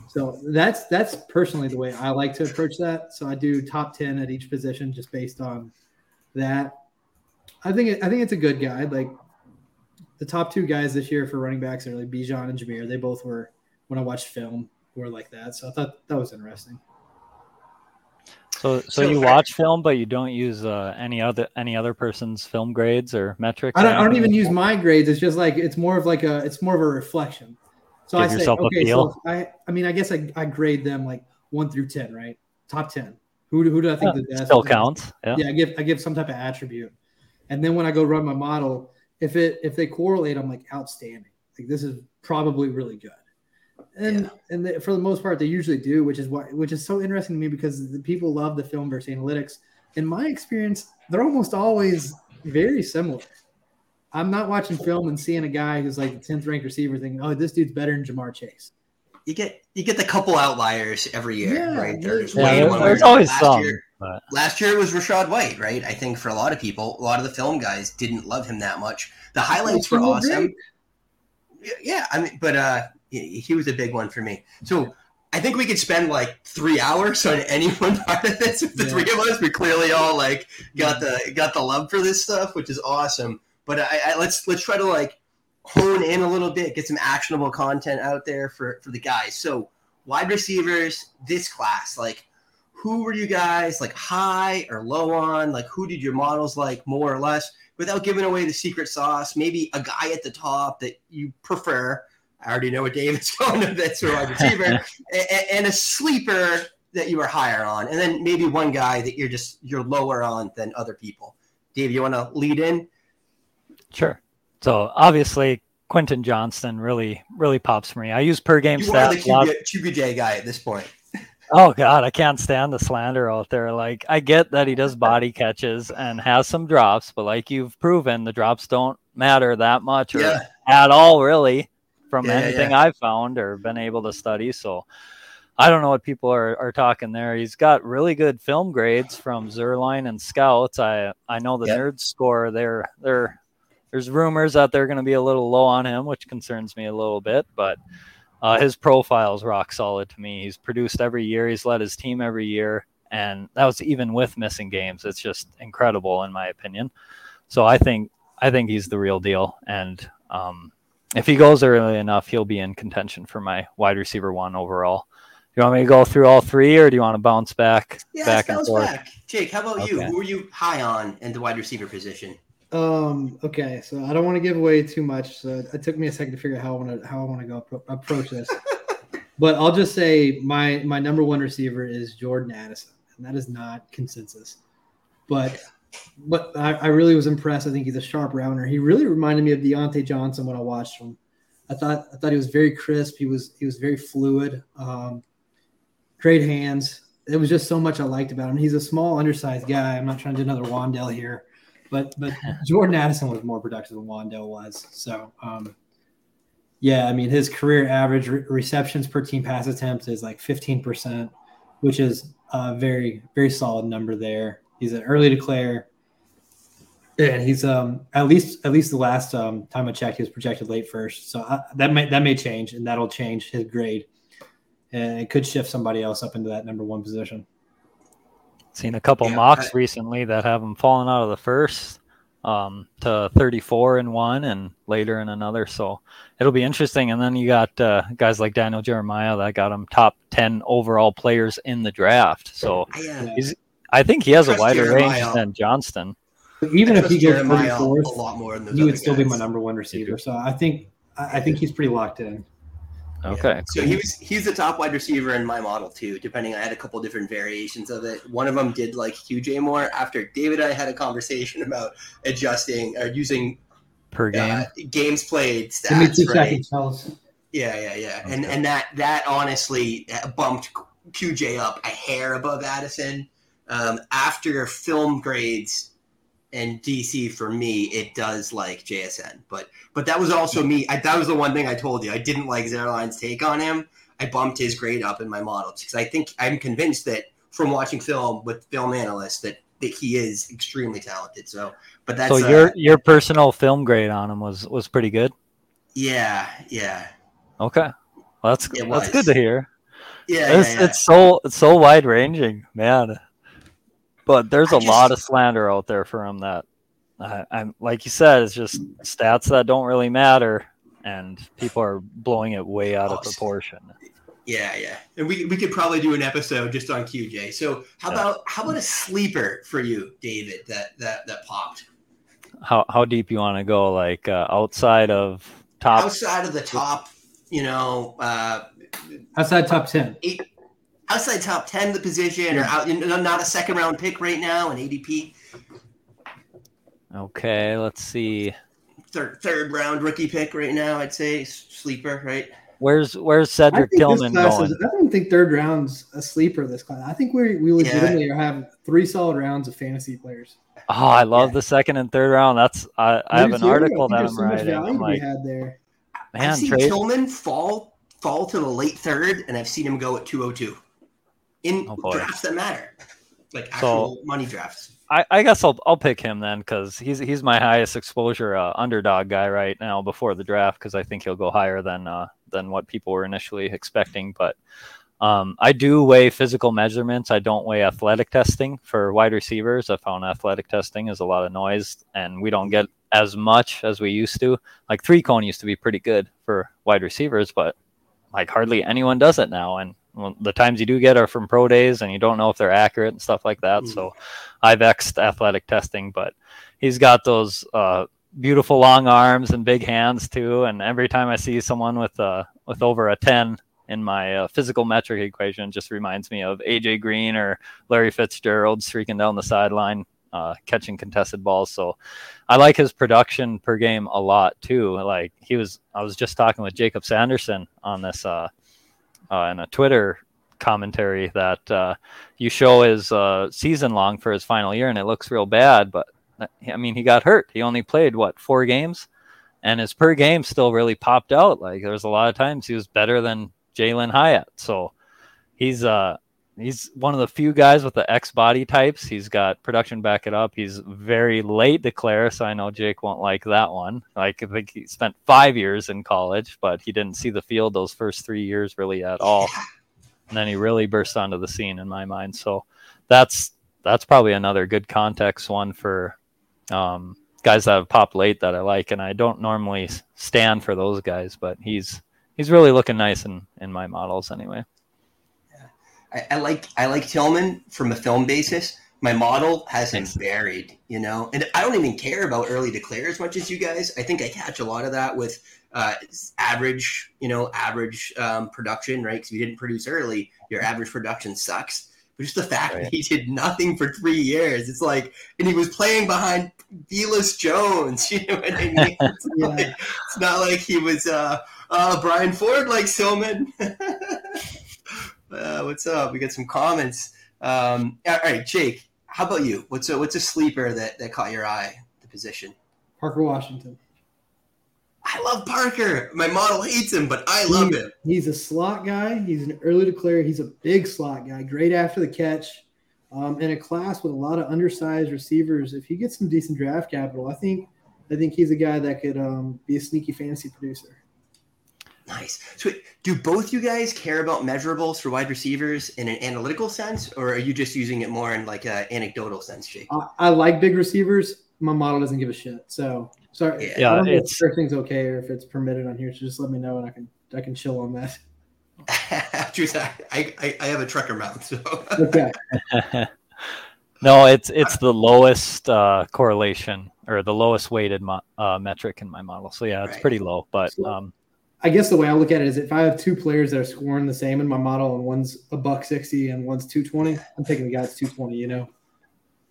So that's that's personally the way I like to approach that. So I do top ten at each position just based on that. I think it, I think it's a good guide. Like the top two guys this year for running backs are like Bijan and Jahmyr. They both were, when I watched film, were like that. So I thought that was interesting. So, so, so you watch film, but you don't use uh, any other any other person's film grades or metrics. I don't, I don't even use my grades. It's just like it's more of like a it's more of a reflection. So Give I say, okay, so I I mean, I guess I, I grade them like one through ten, right? Top ten. Who do, who do I think yeah, the best? Still counts. Yeah. yeah, I give I give some type of attribute, and then when I go run my model, if it if they correlate, I'm like outstanding. Like this is probably really good. And yeah. and the, for the most part, they usually do, which is why, which is so interesting to me because the people love the film versus analytics. In my experience, they're almost always very similar. I'm not watching film and seeing a guy who's like the tenth ranked receiver thinking, "Oh, this dude's better than Ja'Marr Chase." You get you get the couple outliers every year, yeah, right? There's, yeah, way there's, there's always last some. Year, but... Last year it was Rachaad White, right? I think for a lot of people, a lot of the film guys didn't love him that much. The highlights were awesome. Great. Yeah, I mean, but. uh He was a big one for me. So I think we could spend like three hours on any one part of this. The yeah. three of us, we clearly all like got the got the love for this stuff, which is awesome. But I, I, let's let's try to like hone in a little bit, get some actionable content out there for, for the guys. So wide receivers, this class, like who were you guys like high or low on? Like who did your models like more or less? Without giving away the secret sauce, maybe a guy at the top that you prefer. I already know what David's going to. That's a wide receiver, and a sleeper that you are higher on, and then maybe one guy that you're just you're lower on than other people. Dave, you want to lead in? Sure. So obviously, Quentin Johnston really, really pops for me. I use per game you stats. You are the Q B J guy at this point. Oh God, I can't stand the slander out there. Like I get that he does body catches and has some drops, but like you've proven, the drops don't matter that much or yeah. at all, really. From yeah, anything yeah. I've found or been able to study. So I don't know what people are, are talking there. He's got really good film grades from Zerline and Scouts. I, I know the yep. Nerd Score, they're, they're, there's rumors that they're going to be a little low on him, which concerns me a little bit. But uh, his profile's rock solid to me. He's produced every year. He's led his team every year. And that was even with missing games. It's just incredible, in my opinion. So I think I think he's the real deal. And um, if he goes early enough, he'll be in contention for my wide receiver one overall. You want me to go through all three, or do you want to bounce back, yes, back and forth? Back. Jake, how about okay. you? Who were you high on in the wide receiver position? Um. Okay, so I don't want to give away too much. So it took me a second to figure out how I want to how I want to go pro- approach this. But I'll just say my my number one receiver is Jordan Addison, and that is not consensus. But but I, I really was impressed. I think he's a sharp rounder. He really reminded me of Deontay Johnson when I watched him. I thought I thought he was very crisp. He was he was very fluid. Um. Great hands. It was just so much I liked about him. He's a small, undersized guy. I'm not trying to do another Wan'Dale here, but but Jordan Addison was more productive than Wan'Dale was. So, um, yeah, I mean, his career average re- receptions per team pass attempt is like fifteen percent, which is a very, very solid number there. He's an early declare. And he's um at least at least the last um, time I checked, he was projected late first. So I, that may that may change, and that'll change his grade. And it could shift somebody else up into that number one position. Seen a couple yeah, mocks I, recently that have him falling out of the first um, to thirty-four in one and later in another. So it'll be interesting. And then you got uh, guys like Daniel Jeremiah that got him top ten overall players in the draft. So yeah. he's, I think he has a wider Jeremiah. range than Johnston. But even if he gets thirty-four, a lot more than he would still guys. be my number one receiver. So I think I, I think he's pretty locked in. Okay. Yeah. So he was, he's the top wide receiver in my model too, depending. I had a couple different variations of it. One of them did like Q J Moore after David and I had a conversation about adjusting or using per game uh, games played stats. Two right? seconds, yeah, yeah, yeah. Okay. And and that that honestly bumped Q J up a hair above Addison. Um, after film grades and D C for me, it does like J S N, but but that was also me. I, that was the one thing I told you. I didn't like Zerline's take on him. I bumped his grade up in my models because I think I'm convinced that from watching film with film analysts that, that he is extremely talented. So, but that's so your uh, your personal film grade on him was was pretty good. Yeah, yeah. Okay, well, that's that's good to hear. Yeah, it's, yeah, yeah. it's so it's so wide ranging, man. But there's a just, lot of slander out there for him that, uh, I'm like you said, it's just stats that don't really matter, and people are blowing it way out of proportion. Yeah, yeah, and we, we could probably do an episode just on Q J. So how yeah. about how about a sleeper for you, David? That that that popped. How how deep you want to go? Like uh, outside of top, outside of the top, you know, uh, outside top ten. Eight, Outside top ten, the position, or out, not a second round pick right now, an A D P. Okay, let's see. Third, third round rookie pick right now, I'd say sleeper, right? Where's Where's Cedric Tillman going? Is, I don't think third round's a sleeper this class. I think we we legitimately yeah. have three solid rounds of fantasy players. Oh, I love yeah. the second and third round. That's I, I have an too. article that I'm so writing. I'm like, had there. Man, I've seen trade. Tillman fall fall to the late third, and I've seen him go at two oh two. In oh drafts that matter, like actual so, money drafts. I, I guess I'll I'll pick him then because he's he's my highest exposure uh, underdog guy right now before the draft because I think he'll go higher than uh, than what people were initially expecting. But um, I do weigh physical measurements. I don't weigh athletic testing for wide receivers. I found athletic testing is a lot of noise, and we don't get as much as we used to. Like three cone used to be pretty good for wide receivers, but like hardly anyone does it now, and well, the times you do get are from pro days and you don't know if they're accurate and stuff like that. Mm. So I've X'd athletic testing, but he's got those uh, beautiful long arms and big hands too. And every time I see someone with uh, with over a ten in my uh, physical metric equation, just reminds me of A J Green or Larry Fitzgerald streaking down the sideline, uh, catching contested balls. So I like his production per game a lot too. Like he was, I was just talking with Jacob Sanderson on this, uh, Uh, in a Twitter commentary that uh, you show his uh, season long for his final year, and it looks real bad. But, I mean, he got hurt. He only played, what, four games? And his per game still really popped out. Like, there was a lot of times he was better than Jalen Hyatt. So he's uh, he's one of the few guys with the X body types. He's got production back it up. He's very late declare, so I know Jake won't like that one. Like, I think he spent five years in college, but he didn't see the field those first three years really at all. Yeah. And then he really burst onto the scene in my mind. So that's that's probably another good context one for um, guys that have popped late that I like, and I don't normally stand for those guys, but he's he's really looking nice in, in my models anyway. Yeah. I, I like I like Tillman from a film basis. My model has him buried, you know, and I don't even care about early declare as much as you guys. I think I catch a lot of that with uh, average, you know, average um, production, right? Because if you didn't produce early, your average production sucks. But just the fact right. that he did nothing for three years, it's like, and he was playing behind Velus Jones, you know what I mean? It's, yeah. like, it's not like he was uh, uh, Brian Ford like Silman. uh, what's up? We got some comments. Um, all right, Jake. How about you? What's a what's a sleeper that, that caught your eye? The position. Parker Washington. I love Parker. My model hates him, but I love he, him. He's a slot guy. He's an early declare. He's a big slot guy. Great after the catch, um, in a class with a lot of undersized receivers. If he gets some decent draft capital, I think I think he's a guy that could um, be a sneaky fantasy producer. Nice. So do both you guys care about measurables for wide receivers in an analytical sense, or are you just using it more in like an anecdotal sense, Jake? I, I like big receivers. My model doesn't give a shit. So sorry. Yeah, I don't know if everything's okay or if it's permitted on here, so just let me know and I can I can chill on that. I, I, I have a trucker mouth, so okay. No, it's it's the lowest uh, correlation or the lowest weighted mo- uh, metric in my model. So yeah, it's right. pretty low, but so, um I guess the way I look at it is if I have two players that are scoring the same in my model and one's a buck sixty and one's two twenty, I'm taking the guy that's two twenty, you know?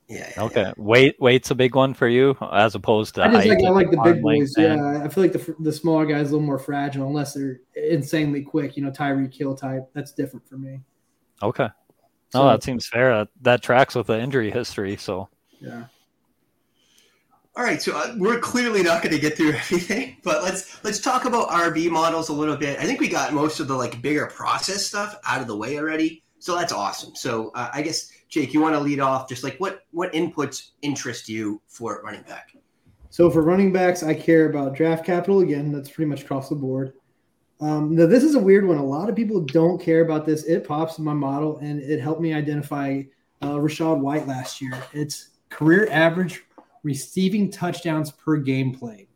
Yeah. yeah okay. Yeah. Weight, weight's a big one for you as opposed to I just height. Like, I like the big boys. And... Yeah. I feel like the the smaller guy's a little more fragile unless they're insanely quick, you know, Tyreek Hill type. That's different for me. Okay. No, so, that seems fair. That, that tracks with the injury history. So, yeah. All right, so uh, we're clearly not going to get through everything, but let's let's talk about R B models a little bit. I think we got most of the like bigger process stuff out of the way already, so that's awesome. So uh, I guess Jake, you want to lead off? Just like what what inputs interest you for running back? So for running backs, I care about draft capital again. That's pretty much across the board. Um, now this is a weird one. A lot of people don't care about this. It pops in my model, and it helped me identify uh, Rachaad White last year. It's career average receiving touchdowns per game played.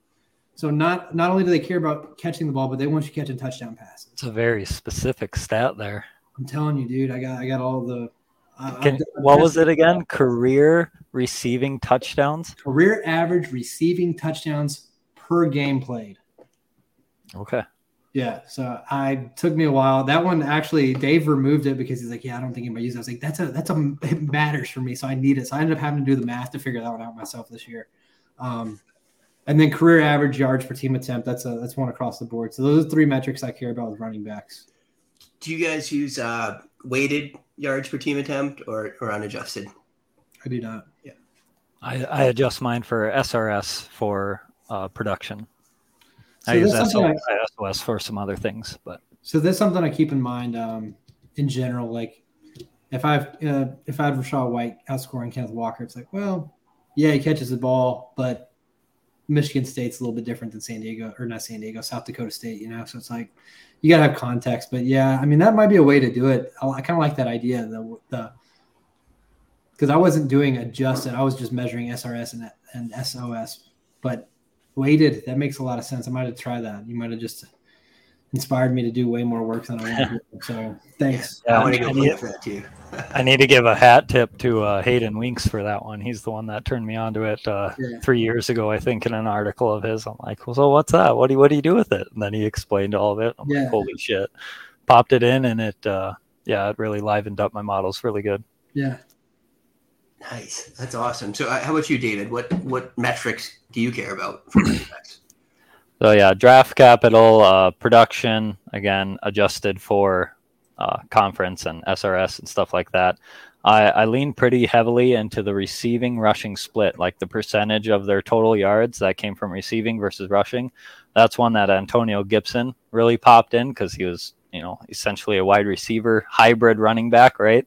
So not not only do they care about catching the ball, but they want you catching touchdown passes. It's a very specific stat there. I'm telling you, dude. I got I got all the. Uh, Can, what was it again? Career receiving touchdowns. Career average receiving touchdowns per game played. Okay. Yeah. So I took me a while. That one actually, Dave removed it because he's like, yeah, I don't think anybody uses it. I was like, that's a, that's a, it matters for me. So I need it. So I ended up having to do the math to figure that one out myself this year. Um, and then career average yards per team attempt. That's a, that's one across the board. So those are three metrics I care about with running backs. Do you guys use uh, weighted yards per team attempt or, or unadjusted? I do not. Yeah. I, I adjust mine for S R S for uh, production. So I use S O S for some other things, but so that's something I keep in mind um, in general. Like if I've uh, if I had Rachaad White outscoring Kenneth Walker, it's like, well, yeah, he catches the ball, but Michigan State's a little bit different than San Diego or not San Diego, South Dakota State, you know. So it's like you gotta have context, but yeah, I mean that might be a way to do it. I, I kind of like that idea, the the because I wasn't doing adjusted, I was just measuring S R S and and S O S, but. Weighted, that makes a lot of sense. I might have tried that. You might have just inspired me to do way more work than I wanted to do. So thanks. Yeah, I, I, need, to I need to give a hat tip to uh, Hayden Winks for that one. He's the one that turned me onto it uh, yeah. three years ago, I think, in an article of his. I'm like, well, so what's that? What do you, what do you do with it? And then he explained all of it. I'm yeah. like, holy shit. Popped it in, and it, uh, yeah, it really livened up my models really good. Yeah. Nice. That's awesome. So uh, how about you, David? What what metrics do you care about for running backs? So, yeah, draft capital, uh, production, again, adjusted for uh, conference and S R S and stuff like that. I, I lean pretty heavily into the receiving rushing split, like the percentage of their total yards that came from receiving versus rushing. That's one that Antonio Gibson really popped in because he was, you know, essentially a wide receiver hybrid running back, right?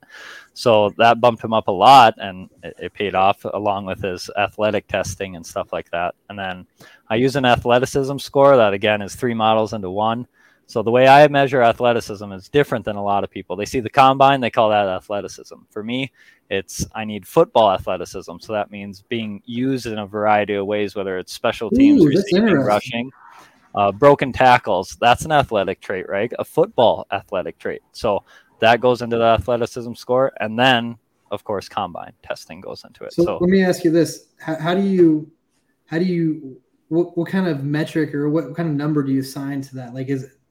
So that bumped him up a lot, and it, it paid off along with his athletic testing and stuff like that. And then I use an athleticism score that, again, is three models into one. So the way I measure athleticism is different than a lot of people. They see the combine, they call that athleticism. For me, it's I need football athleticism. So that means being used in a variety of ways, whether it's special teams, Ooh, receiving, rushing, uh, broken tackles. That's an athletic trait, right? A football athletic trait. So that goes into the athleticism score. And then, of course, combine testing goes into it. So, so let me ask you this. How, how do you – how do you what, – what kind of metric or what kind of number do you assign to that? Like is it –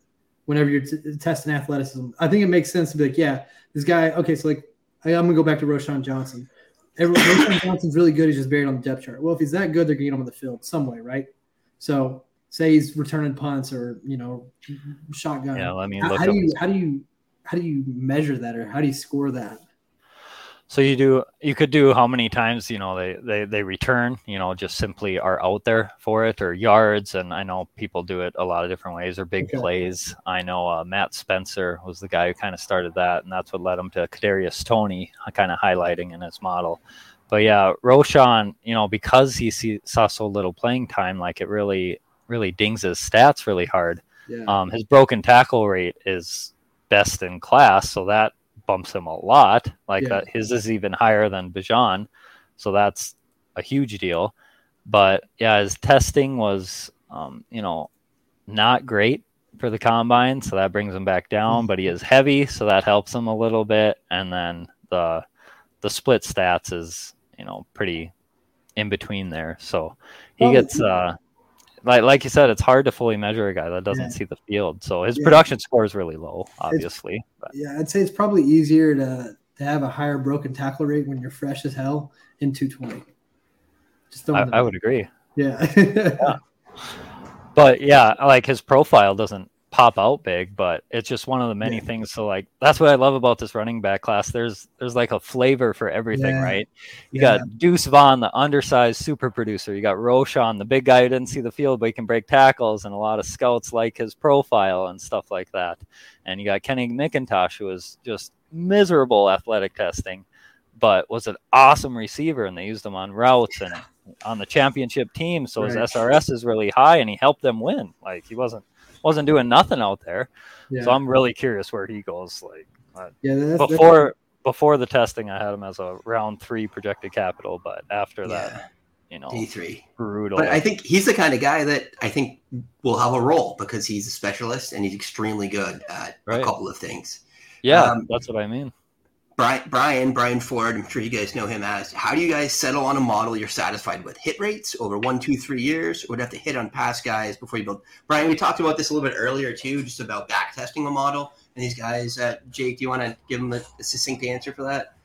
whenever you're t- testing athleticism, I think it makes sense to be like, yeah, this guy, okay, so like, I, I'm going to go back to Roschon Johnson. Everyone, Roschon Johnson's really good. He's just buried on the depth chart. Well, if he's that good, they're going to get him on the field some way, right? So say he's returning punts or, you know, shotgun. Yeah, I mean, how, how, do you, how, do you, how do you measure that or how do you score that? So you do, you could do how many times, you know, they, they, they return, you know, just simply are out there for it or yards. And I know people do it a lot of different ways or big okay. plays. I know uh, Matt Spencer was the guy who kind of started that. And that's what led him to Kadarius Toney kind of highlighting in his model. But yeah, Roschon, you know, because he see, saw so little playing time, like it really, really dings his stats really hard. Yeah. Um, his broken tackle rate is best in class. So that bumps him a lot like yeah. that. His is even higher than Bijan. So that's a huge deal, but yeah, his testing was, um, you know, not great for the combine. So that brings him back down, but he is heavy. So that helps him a little bit. And then the, the split stats is, you know, pretty in between there. So he well, gets, uh, Like like you said, it's hard to fully measure a guy that doesn't yeah. see the field. So his yeah. production score is really low, obviously. Yeah, I'd say it's probably easier to, to have a higher broken tackle rate when you're fresh as hell in two twenty. Just I, I would agree. Yeah. yeah. But, yeah, like his profile doesn't pop out big, but it's just one of the many yeah. things. So, like, that's what I love about this running back class. There's there's like a flavor for everything, yeah. right? You yeah. got Deuce Vaughn, the undersized super producer. You got Roschon, the big guy who didn't see the field, but he can break tackles, and a lot of scouts like his profile and stuff like that. And you got Kenny McIntosh, who was just miserable athletic testing, but was an awesome receiver, and they used him on routes and on the championship team. So right. his S R S is really high, and he helped them win. Like, he wasn't Wasn't doing nothing out there, yeah. so I'm really curious where he goes. Like uh, yeah, that's, before that's... before the testing, I had him as a round three projected capital, but after yeah. that, you know, D three brutal. But I think he's the kind of guy that I think will have a role because he's a specialist and he's extremely good at right. a couple of things. Yeah, um, that's what I mean. Brian, Brian, Brian Ford. I'm sure you guys know him as. How do you guys settle on a model you're satisfied with? Hit rates over one, two, three years, or would have to hit on past guys before you build? Brian, we talked about this a little bit earlier too, just about back testing a model and these guys. Uh, Jake, do you want to give them a, a succinct answer for that?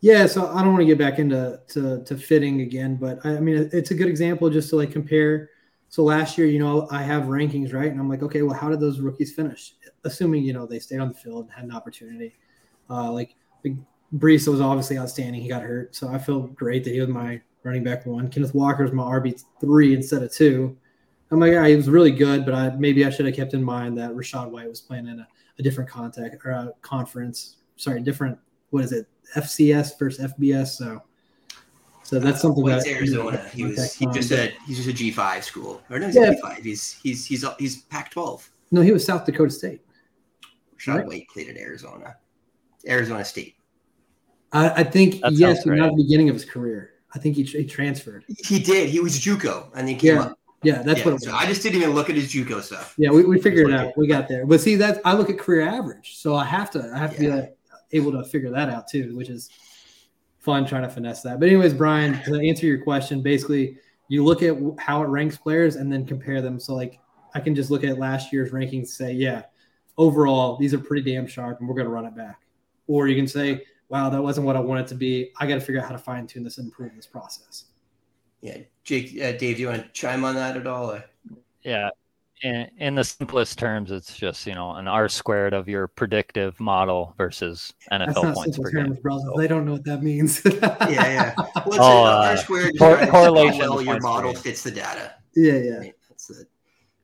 Yeah, so I don't want to get back into to, to fitting again, but I, I mean it's a good example just to like compare. So last year, you know, I have rankings, right? And I'm like, okay, well, how did those rookies finish? Assuming you know they stayed on the field and had an opportunity, uh, like. Brees was obviously outstanding. He got hurt. So I feel great that he was my running back one. Kenneth Walker is my R B three instead of two. I'm like, yeah, he was really good, but I maybe I should have kept in mind that Rachaad White was playing in a, a different contact or a conference. Sorry, different, what is it? F C S versus F B S. So so that's something uh, that Arizona. He was he just a he's just a G five school. Or no, he's yeah. G five. He's he's he's he's Pac twelve. No, he was South Dakota State. Rachaad right? White played at Arizona. Arizona State. I, I think, that yes, but right. not at the beginning of his career. I think he, he transferred. He did. He was JUCO, and he came yeah. up. Yeah, that's yeah. what it was. So I just didn't even look at his JUCO stuff. Yeah, we, we figured it out. It. We got there. But see, that I look at career average, so I have to I have yeah. to be like, able to figure that out too, which is fun trying to finesse that. But anyways, Brian, to answer your question, basically you look at how it ranks players and then compare them. So like I can just look at last year's rankings and say, yeah, overall, these are pretty damn sharp, and we're going to run it back. Or you can say, wow, that wasn't what I wanted to be. I got to figure out how to fine tune this and improve this process. Yeah. Jake, uh, Dave, do you want to chime on that at all? Or? Yeah. In, in the simplest terms, it's just, you know, an R squared of your predictive model versus N F L That's not points per game. So. They don't know what that means. yeah. Yeah. Well, oh, uh, R squared cor- correlation. Well, your model fits the data. Yeah. Yeah. yeah that's it.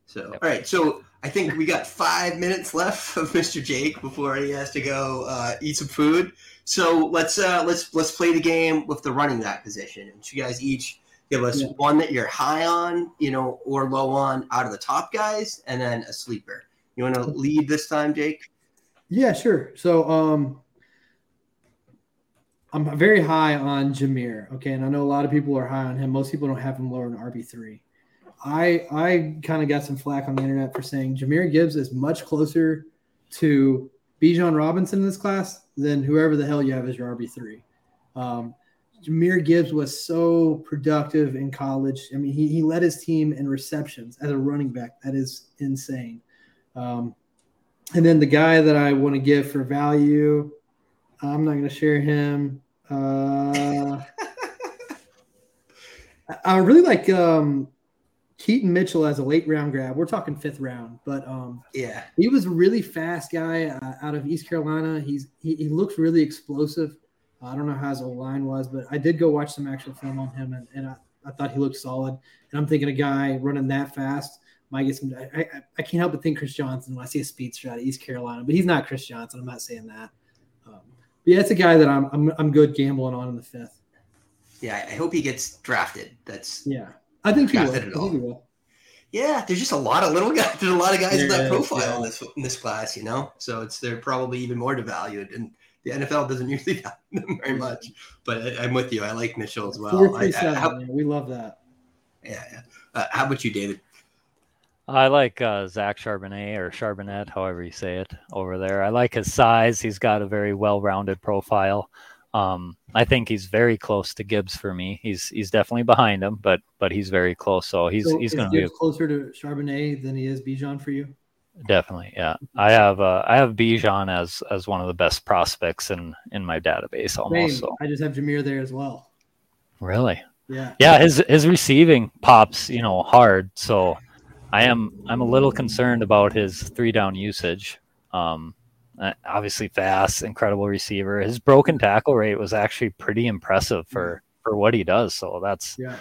So, yep. all right. So, I think we got five minutes left of Mister Jake before he has to go uh, eat some food. So let's uh, let's let's play the game with the running back position. And you guys each give us yeah. one that you're high on, you know, or low on out of the top guys, and then a sleeper. You want to lead this time, Jake? Yeah, sure. So um, I'm very high on Jahmyr, okay? And I know a lot of people are high on him. Most people don't have him lower than R B three. I I kind of got some flack on the internet for saying Jahmyr Gibbs is much closer to Bijan Robinson in this class than whoever the hell you have as your R B three. Um, Jahmyr Gibbs was so productive in college. I mean, he he led his team in receptions as a running back. That is insane. Um, and then the guy that I want to give for value, I'm not going to share him. Uh, I really like um, Keaton Mitchell as a late round grab. We're talking fifth round, but um, yeah, he was a really fast guy uh, out of East Carolina. He's he, he looks really explosive. I don't know how his old line was, but I did go watch some actual film on him, and, and I, I thought he looked solid. And I'm thinking a guy running that fast might get some. I, I, I can't help but think Chris Johnson when I see a speed shot at East Carolina, but he's not Chris Johnson. I'm not saying that. Um, but yeah, it's a guy that I'm I'm I'm good gambling on in the fifth. Yeah, I hope he gets drafted. That's yeah, I think he will. I think he will. Yeah, there's just a lot of little guys. There's a lot of guys with that profile yeah. in this in this class, you know. So it's they're probably even more devalued and. The N F L doesn't usually value them very much, but I, I'm with you. I like Mitchell as well. four three seven, I, I, how, man, we love that. Yeah. yeah. Uh, how about you, David? I like uh, Zach Charbonnet or Charbonnet, however you say it over there. I like his size. He's got a very well-rounded profile. Um, I think he's very close to Gibbs for me. He's he's definitely behind him, but but he's very close. So he's so he's going to be closer to Charbonnet than he is Bijan for you. Definitely, yeah. I have uh, I have Bijan as as one of the best prospects in, in my database almost. So. I just have Jahmyr there as well. Really? Yeah. Yeah. His his receiving pops, you know, hard. So I am I'm a little concerned about his three down usage. Um, obviously fast, incredible receiver. His broken tackle rate was actually pretty impressive for, for what he does. So that's yeah.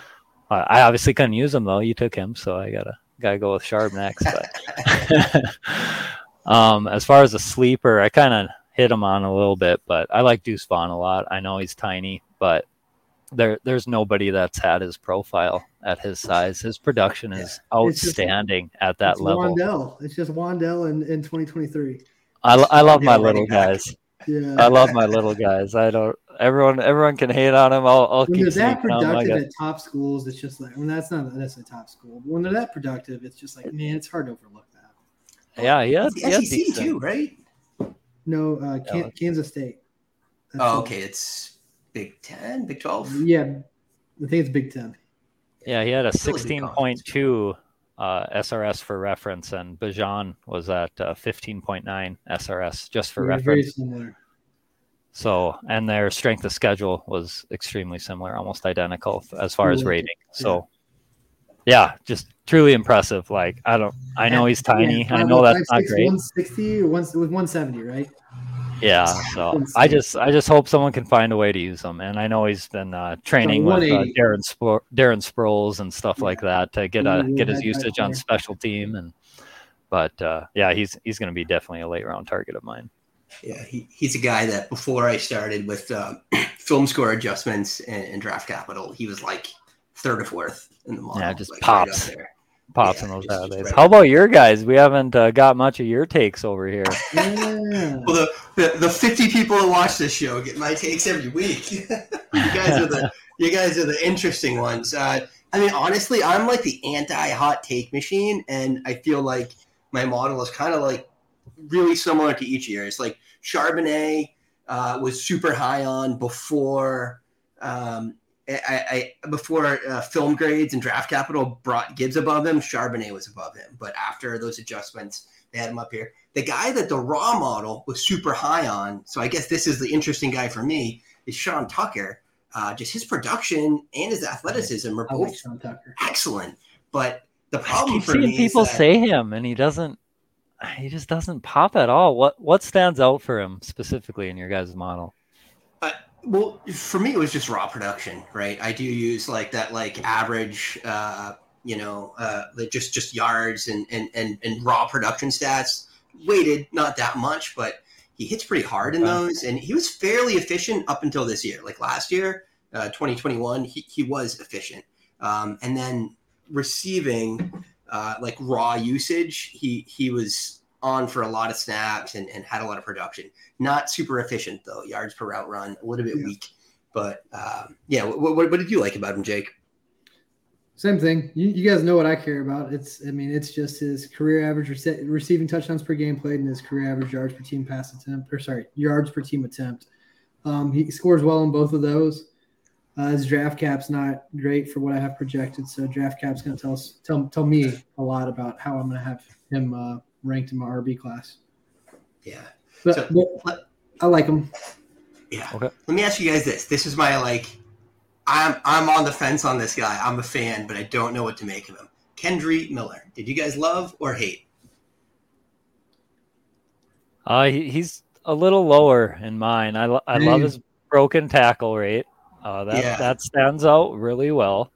Uh, I obviously couldn't use him though. You took him, so I gotta. Gotta go with Sharp next. But um, as far as a sleeper, I kind of hit him on a little bit, but I like Deuce Vaughn a lot. I know he's tiny, but there there's nobody that's had his profile at his size. His production is yeah. outstanding just, at that it's level. Wan'Dale. It's just Wan'Dale in, in twenty twenty-three. I, I love my little guys. Yeah. I love my little guys. I don't. Everyone, everyone can hate on him. I'll, I'll when keep. When they're that productive at top schools, it's just like. Well, that's not that's a top school. But when they're that productive, it's just like, man, it's hard to overlook that. Yeah, yeah, yeah. S E C too, right? No, uh, Can- Kansas State. That's oh, okay. It. It's Big Ten, Big Twelve. Yeah, I think it's Big Ten. Yeah, he had a sixteen point two uh, S R S for reference, and Bijan was at uh, fifteen point nine S R S just for They're reference. Very similar. So, and their strength of schedule was extremely similar, almost identical as far as rating. So, yeah, just truly impressive. Like, I don't, I know he's tiny. I know that's not great. one sixty, one seventy, right? Yeah. So I just, I just hope someone can find a way to use him. And I know he's been uh, training with uh, Darren Spro- Darren Sproles and stuff like that to get a, get his usage on special team. And, but uh, yeah, he's, he's going to be definitely a late round target of mine. Yeah, he, he's a guy that before I started with uh, film score adjustments and, and draft capital, he was like third or fourth in the model. Yeah, just like pops. Right pops yeah, in those just, days. Just right How about your guys? We haven't uh, got much of your takes over here. Yeah. Well, the, the, the fifty people that watch this show get my takes every week. you guys are the you guys are the interesting ones. Uh, I mean, honestly, I'm like the anti-hot take machine, and I feel like my model is kind of like really similar to each year. It's like Charbonnet uh, was super high on before um, I, I before uh, film grades and draft capital brought Gibbs above him. Charbonnet was above him, but after those adjustments, they had him up here. The guy that the raw model was super high on, so I guess this is the interesting guy for me, is Sean Tucker. Uh, just his production and his athleticism are both like excellent. But the problem I keep for seeing me people is that, say him, and he doesn't. He just doesn't pop at all. What what stands out for him specifically in your guys' model? Uh, well, for me, it was just raw production, right? I do use like that, like average, uh, you know, uh, like just just yards and and and and raw production stats. Weighted, not that much, but he hits pretty hard in those, and he was fairly efficient up until this year. Like last year, uh, twenty twenty-one, he he was efficient, um, and then receiving. Uh, like raw usage, he he was on for a lot of snaps and, and had a lot of production. Not super efficient, though. Yards per route run, a little bit yeah. weak. But, um, yeah, what, what, what did you like about him, Jake? Same thing. You, you guys know what I care about. It's, I mean, it's just his career average rece- receiving touchdowns per game played and his career average yards per team pass attempt, or sorry, yards per team attempt. Um, he scores well on both of those. Uh, his draft cap's not great for what I have projected, so draft cap's going to tell us, tell tell me a lot about how I'm going to have him uh, ranked in my R B class. Yeah, but, so, but let, I like him. Yeah. Okay. Let me ask you guys this. This is my like. I'm I'm on the fence on this guy. I'm a fan, but I don't know what to make of him. Kendry Miller. Did you guys love or hate? Uh, he, he's a little lower in mine. I I mm. love his broken tackle rate. Uh, that yeah. that stands out really well.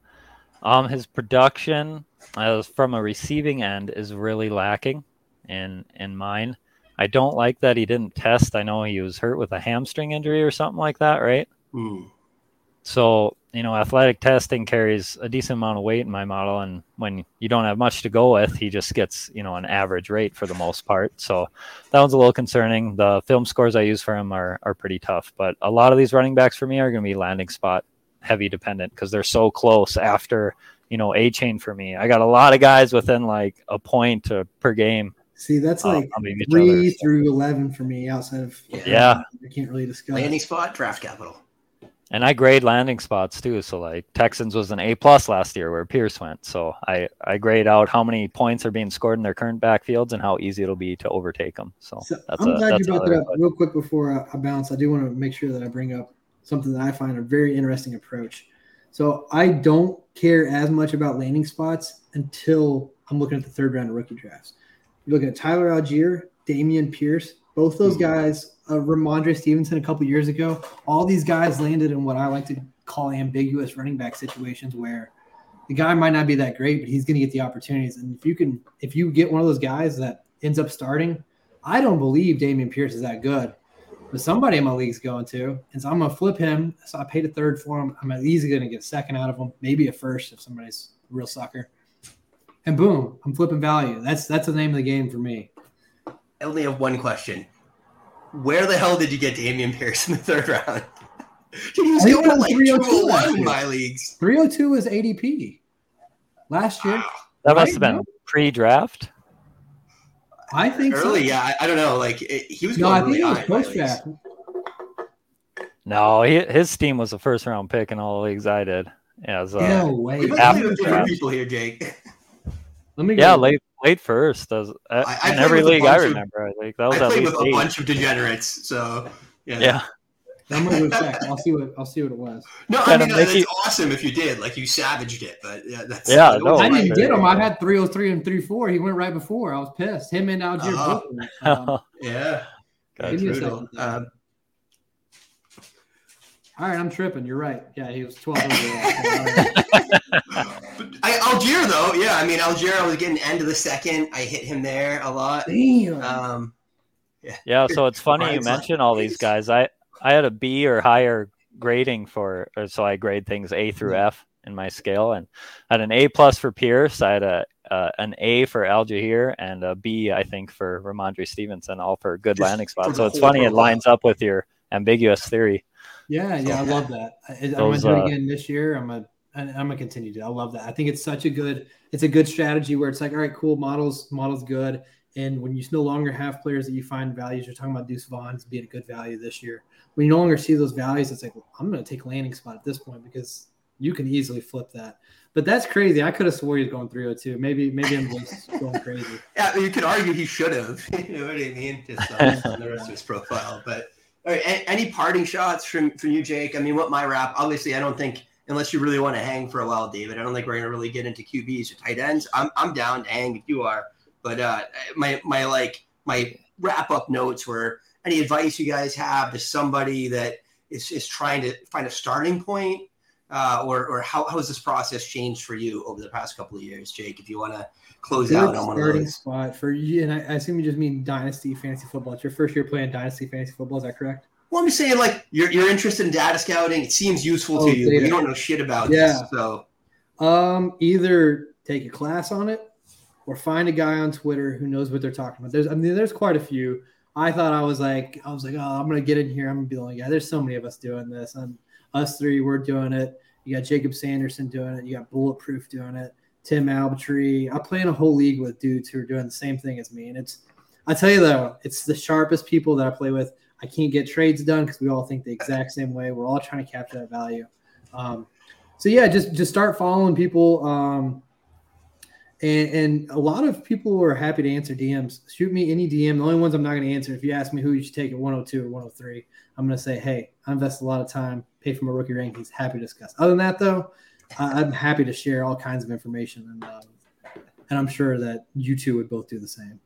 Um, his production as from a receiving end is really lacking in in mine. I don't like that he didn't test. I know he was hurt with a hamstring injury or something like that, right? Mm. So, you know, athletic testing carries a decent amount of weight in my model, and when you don't have much to go with, he just gets, you know, an average rate for the most part. So that one's a little concerning. The film scores I use for him are, are pretty tough, but a lot of these running backs for me are going to be landing spot heavy dependent because they're so close after, you know, A-chain for me. I got a lot of guys within like a point per game. See, that's uh, like three through eleven for me outside of – yeah. I can't really discuss. Landing spot, draft capital. And I grade landing spots too. So like Texans was an A plus last year where Pierce went. So I, I grade out how many points are being scored in their current backfields and how easy it'll be to overtake them. So, so that's I'm a, glad that's you brought that up but... real quick before I, I bounce. I do want to make sure that I bring up something that I find a very interesting approach. So I don't care as much about landing spots until I'm looking at the third round of rookie drafts. You're looking at Tyler Allgeier, Dameon Pierce, both those mm-hmm. guys. Uh, Ramondre Stevenson a couple years ago, all these guys landed in what I like to call ambiguous running back situations where the guy might not be that great, but he's going to get the opportunities. And if you can, if you get one of those guys that ends up starting, I don't believe Dameon Pierce is that good, but somebody in my league's going to, and so I'm going to flip him. So I paid a third for him. I'm easily going to get a second out of him, maybe a first if somebody's a real sucker. And boom, I'm flipping value. That's that's the name of the game for me. I only have one question. Where the hell did you get Dameon Pierce in the third round? Dude, he was going like two oh one in my leagues. three oh two was A D P last year. Wow. That must have been pre-draft. I think early, so. yeah. I, I don't know. Like it, he was no, going I really think high. Was post-draft. No, he, his team was a first-round pick in all the leagues I did. Yeah, so no way. We must have different people here, Jake. Let me yeah, late late first. I was, I, I in every league I remember, of, I think that was I at least with eight. A bunch of degenerates. So yeah, yeah. I'm gonna check. I'll see what I'll see what it was. No, I mean that's awesome if you did. Like you savaged it, but yeah, that's yeah. Like, no, I didn't get him. I had three oh three and three four. He went right before. I was pissed. Him and Allgeier. Uh-huh. Um, yeah, God, brutal. Um, All right, I'm tripping. You're right. Yeah, he was twelve over. I, Allgeier, though, yeah. I mean, Allgeier, I was getting end of the second. I hit him there a lot. Damn. Um, yeah. yeah, so it's funny you mention all these guys. I, I had a B or higher grading for – so I grade things A through F in my scale. And I had an A-plus for Pierce. I had a uh, an A for Allgeier and a B, I think, for Ramondre Stevenson, all for good landing spots. So it's funny it lines up with your ambiguous theory. Yeah, yeah, I love that. I, I'm Those, gonna do it again this year. I'm gonna, I'm gonna continue to. I love that. I think it's such a good, it's a good strategy where it's like, all right, cool, models, models good. And when you no longer have players that you find values, you're talking about Deuce Vaughn's being a good value this year. When you no longer see those values, it's like, well, I'm gonna take landing spot at this point because you can easily flip that. But that's crazy. I could have swore he was going three oh two. Maybe, maybe I'm just going crazy. Yeah, you could argue he should have. You know what I mean? Just uh, on the rest of his profile, but. All right, any parting shots from, from you, Jake? I mean, what my wrap? Obviously, I don't think, unless you really want to hang for a while, David, I don't think we're going to really get into Q Bs or tight ends. I'm I'm down to hang if you are. But uh, my, my like, my wrap-up notes were any advice you guys have to somebody that is, is trying to find a starting point? Uh, or or how, how has this process changed for you over the past couple of years, Jake, if you want to close out on one of those? Spot for you, and I, I assume you just mean Dynasty Fantasy Football. It's your first year playing Dynasty Fantasy Football. Is that correct? Well, I'm just saying, like, you're, you're interested in data scouting. It seems useful oh, to you, data. But you don't know shit about yeah. this. So um, either take a class on it or find a guy on Twitter who knows what they're talking about. There's, I mean, there's quite a few. I thought I was like, I was like, oh, I'm gonna get in here. I'm gonna be the only guy. There's so many of us doing this. I'm, us three, we're doing it. You got Jacob Sanderson doing it. You got Bulletproof doing it. Tim Albertree. I play in a whole league with dudes who are doing the same thing as me, and it's. I tell you though, it's the sharpest people that I play with. I can't get trades done because we all think the exact same way. We're all trying to capture that value. Um, so yeah, just just start following people. Um, and, and a lot of people are happy to answer D Ms. Shoot me any D M. The only ones I'm not going to answer, if you ask me who you should take at one oh two or one oh three, I'm going to say, hey, I invest a lot of time, pay for my rookie rankings, happy to discuss. Other than that, though, I, I'm happy to share all kinds of information. And, um, and I'm sure that you two would both do the same.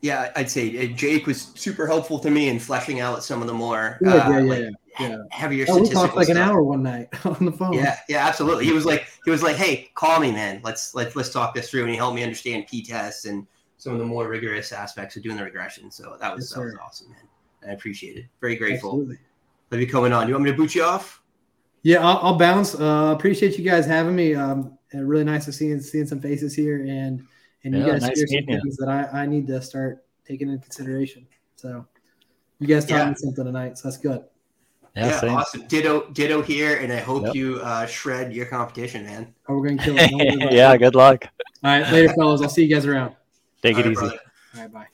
Yeah, I'd say Jake was super helpful to me in fleshing out some of the more yeah, uh, yeah, like, yeah, yeah. heavier yeah, statistical stuff. We talked like stuff. an hour one night on the phone. Yeah, yeah, absolutely. He was like, he was like, hey, call me, man. Let's let's let's talk this through, and he helped me understand p-tests and some of the more rigorous aspects of doing the regression. So that was yes, that was awesome, man. I appreciate it. Very grateful. Absolutely. Love you coming on. You want me to boot you off? Yeah, I'll, I'll bounce. Uh, appreciate you guys having me. Um, really nice to see seeing some faces here and. And yeah, you guys nice are some things that I, I need to start taking into consideration. So you guys taught yeah. me something tonight, so that's good. Yeah, yeah awesome. Ditto, ditto here, and I hope yep. you uh, shred your competition, man. Oh, we're gonna kill it. yeah, good luck. All right, later, fellas. I'll see you guys around. Take All it right, easy. Brother. All right, bye.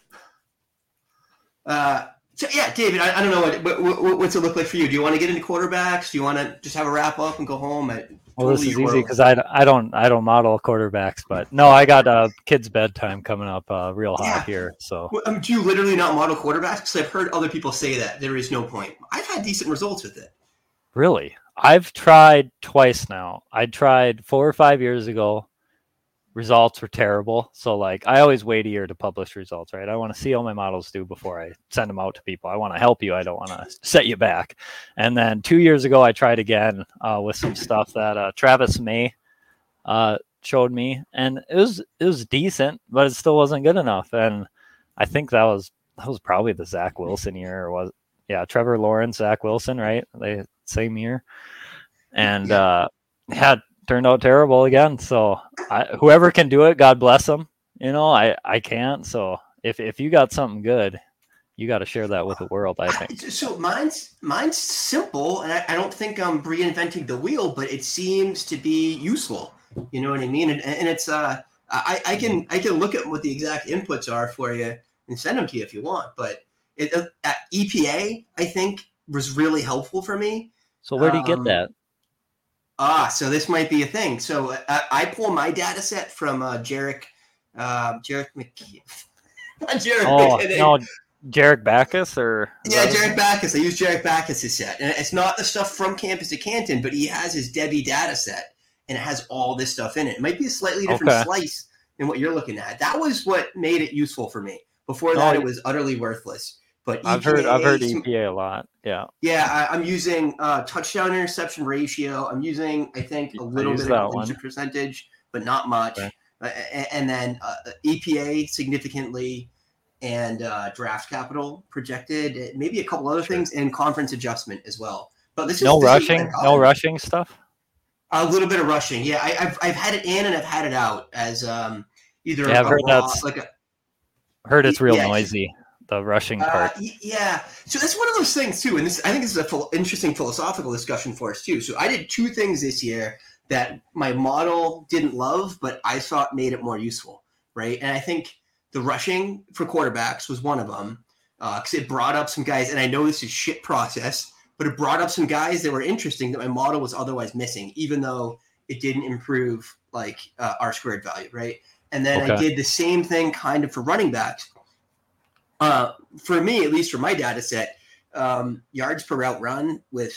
Uh, so yeah, David, I, I don't know what, what, what what's it look like for you. Do you want to get into quarterbacks? Do you want to just have a wrap up and go home? At, Well, totally this is easy because I, I don't I don't model quarterbacks, but no, I got a uh, kids' bedtime coming up uh, real hot yeah. here. So well, I mean, do you literally not model quarterbacks? Because I've heard other people say that there is no point. I've had decent results with it. Really, I've tried twice now. I tried four or five years ago. Results were terrible. So like I always wait a year to publish results, right? I want to see all my models do before I send them out to people. I want to help you. I don't want to set you back. And then two years ago, I tried again uh, with some stuff that uh, Travis May uh, showed me, and it was it was decent, but it still wasn't good enough. And I think that was that was probably the Zach Wilson year, or was yeah Trevor Lawrence, Zach Wilson, right? They same year, and uh, had. turned out terrible again. So I, whoever can do it, God bless them. You know, I, I can't. So if, if you got something good, you got to share that with the world, I think. I, so mine's, mine's simple. And I, I don't think I'm reinventing the wheel, but it seems to be useful. You know what I mean? And, and it's, uh, I, I can, I can look at what the exact inputs are for you and send them to you if you want, but it, uh, E P A, I think was really helpful for me. So where do you um, get that? Ah, so this might be a thing. So uh, I pull my data set from uh, Jarek, uh, Jarek McKee. Not Jarek oh, McKinney. No, Jarek Backus or? Yeah, Jarek Backus. I use Jarek Backus' set. And it's not the stuff from Campus to Canton, but he has his Debbie data set, and it has all this stuff in it. It might be a slightly different okay. slice than what you're looking at. That was what made it useful for me. Before that, oh, it was utterly worthless. But E P A, I've heard I've heard E P A a lot. Yeah. Yeah, I, I'm using uh, touchdown interception ratio. I'm using I think a little bit of completion percentage, but not much. Okay. Uh, and, and then uh, E P A significantly, and uh, draft capital projected, maybe a couple other sure. things, and conference adjustment as well. But this is no rushing, no rushing stuff. A little bit of rushing. Yeah, I, I've I've had it in and I've had it out as um, either yeah, a, I've heard raw, that's, like a, heard it's real yeah, noisy. The rushing part. Uh, yeah. So that's one of those things too. And this, I think this is an ph- interesting philosophical discussion for us too. So I did two things this year that my model didn't love, but I thought made it more useful. Right. And I think the rushing for quarterbacks was one of them because uh, it brought up some guys. And I know this is shit process, but it brought up some guys that were interesting that my model was otherwise missing, even though it didn't improve like uh, R squared value. Right. And then okay. I did the same thing kind of for running backs. Uh, for me, at least for my data set, um, yards per route run with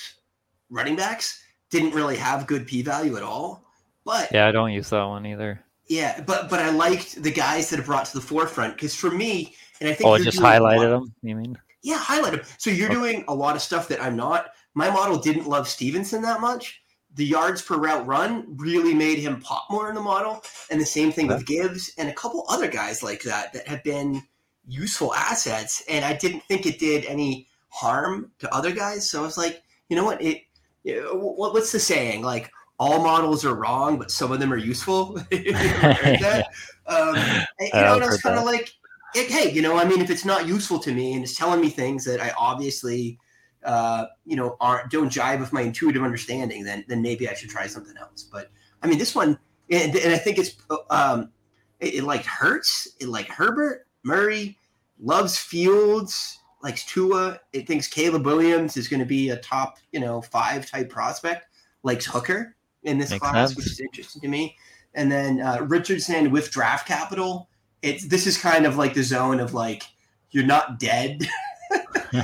running backs didn't really have good p-value at all. But yeah, I don't use that one either. Yeah, but but I liked the guys that it brought to the forefront because for me, and I think oh, you're just highlighted them. You mean? Yeah, highlight them. So you're okay. doing a lot of stuff that I'm not. My model didn't love Stevenson that much. The yards per route run really made him pop more in the model, and the same thing okay. with Gibbs and a couple other guys like that that have been useful assets, and I didn't think it did any harm to other guys. So I was like, you know what? It, it what, what's the saying? Like all models are wrong, but some of them are useful. You know, yeah. um, and, you know, and I was kind of like, it, hey, you know, I mean, if it's not useful to me and it's telling me things that I obviously, uh, you know, aren't don't jive with my intuitive understanding, then then maybe I should try something else. But I mean, this one, and, and I think it's um, it, it like hurts. It like Herbert Murray loves Fields, likes Tua. It thinks Caleb Williams is going to be a top, you know, five type prospect. Likes Hooker in this Makes class, sense. Which is interesting to me. And then uh, Richardson with draft capital. It's this is kind of like the zone of like, you're not dead,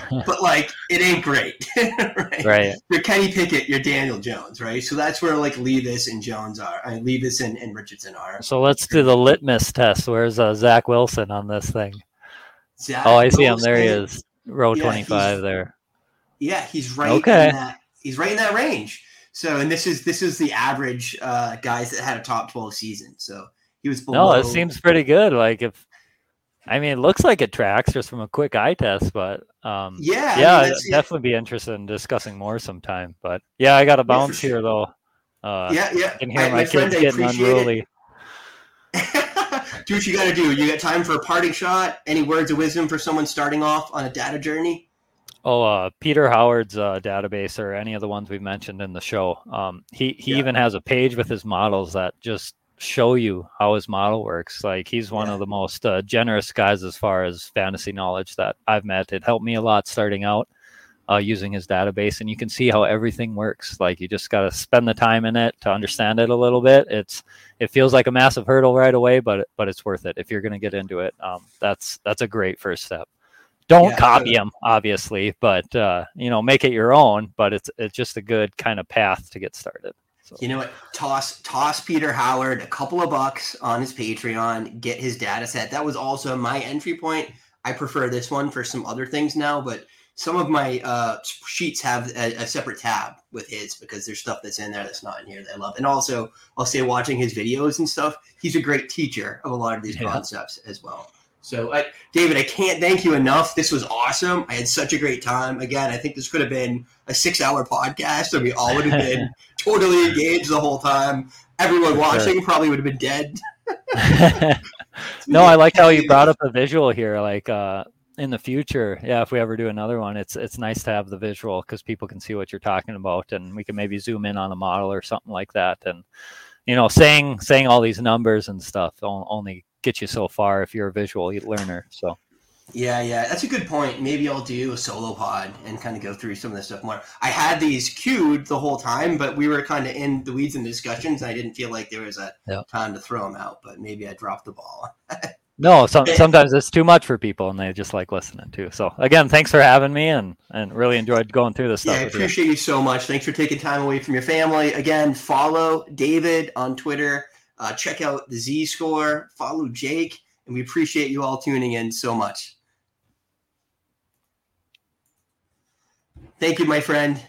but like it ain't great. Right? Right. You're Kenny Pickett, you're Daniel Jones, right? So that's where like Levis and Jones are. I mean, Levis and, and Richardson are. So let's do the litmus test. Where's uh, Zach Wilson on this thing? Zach oh, I see Wilson. Him. There he is. Row yeah, twenty-five there. Yeah, he's right okay. in that he's right in that range. So, and this is this is the average uh, guys that had a top twelve season. So he was below. No, it seems pretty good. Like if, I mean, it looks like it tracks just from a quick eye test, but um, yeah, yeah, I mean, it'd definitely yeah. be interested in discussing more sometime. But yeah, I got a bounce yeah, here sure. though. Uh, yeah, yeah. I can hear I, my, my friend, kids getting unruly. Do what you got to do. You got time for a parting shot? Any words of wisdom for someone starting off on a data journey? Oh, uh, Peter Howard's uh, database or any of the ones we've mentioned in the show. Um, he he yeah. even has a page with his models that just show you how his model works. Like he's one yeah. of the most uh, generous guys as far as fantasy knowledge that I've met. It helped me a lot starting out uh, using his database, and you can see how everything works. Like you just got to spend the time in it to understand it a little bit. It's it feels like a massive hurdle right away, but but it's worth it if you're going to get into it. Um, that's that's a great first step. Don't yeah, copy them, obviously, but, uh, you know, make it your own, but it's it's just a good kind of path to get started. So. You know what? Toss toss Peter Howard a couple of bucks on his Patreon, get his data set. That was also my entry point. I prefer this one for some other things now, but some of my uh, sheets have a, a separate tab with his because there's stuff that's in there that's not in here that I love. And also, I'll say watching his videos and stuff, he's a great teacher of a lot of these yeah. concepts as well. So, I, David, I can't thank you enough. This was awesome. I had such a great time. Again, I think this could have been a six-hour podcast, and we all would have been totally engaged the whole time. Everyone watching sure. probably would have been dead. No, I liked how you brought up a visual here. Like uh, in the future, yeah, if we ever do another one, it's it's nice to have the visual because people can see what you're talking about, and we can maybe zoom in on a model or something like that. And you know, saying saying all these numbers and stuff only get you so far if you're a visual learner. So yeah yeah that's a good point. Maybe I'll do a solo pod and kind of go through some of this stuff more. I had these queued the whole time, but we were kind of in the weeds in the discussions, and I didn't feel like there was a yep. time to throw them out, but maybe I dropped the ball. No, some, sometimes it's too much for people and they just like listening too. So again, thanks for having me, and and really enjoyed going through this stuff. Yeah, I appreciate you. you so much. Thanks for taking time away from your family. Again, follow David on Twitter. Uh, check out the Z-Score, follow Jake, and we appreciate you all tuning in so much. Thank you, my friend.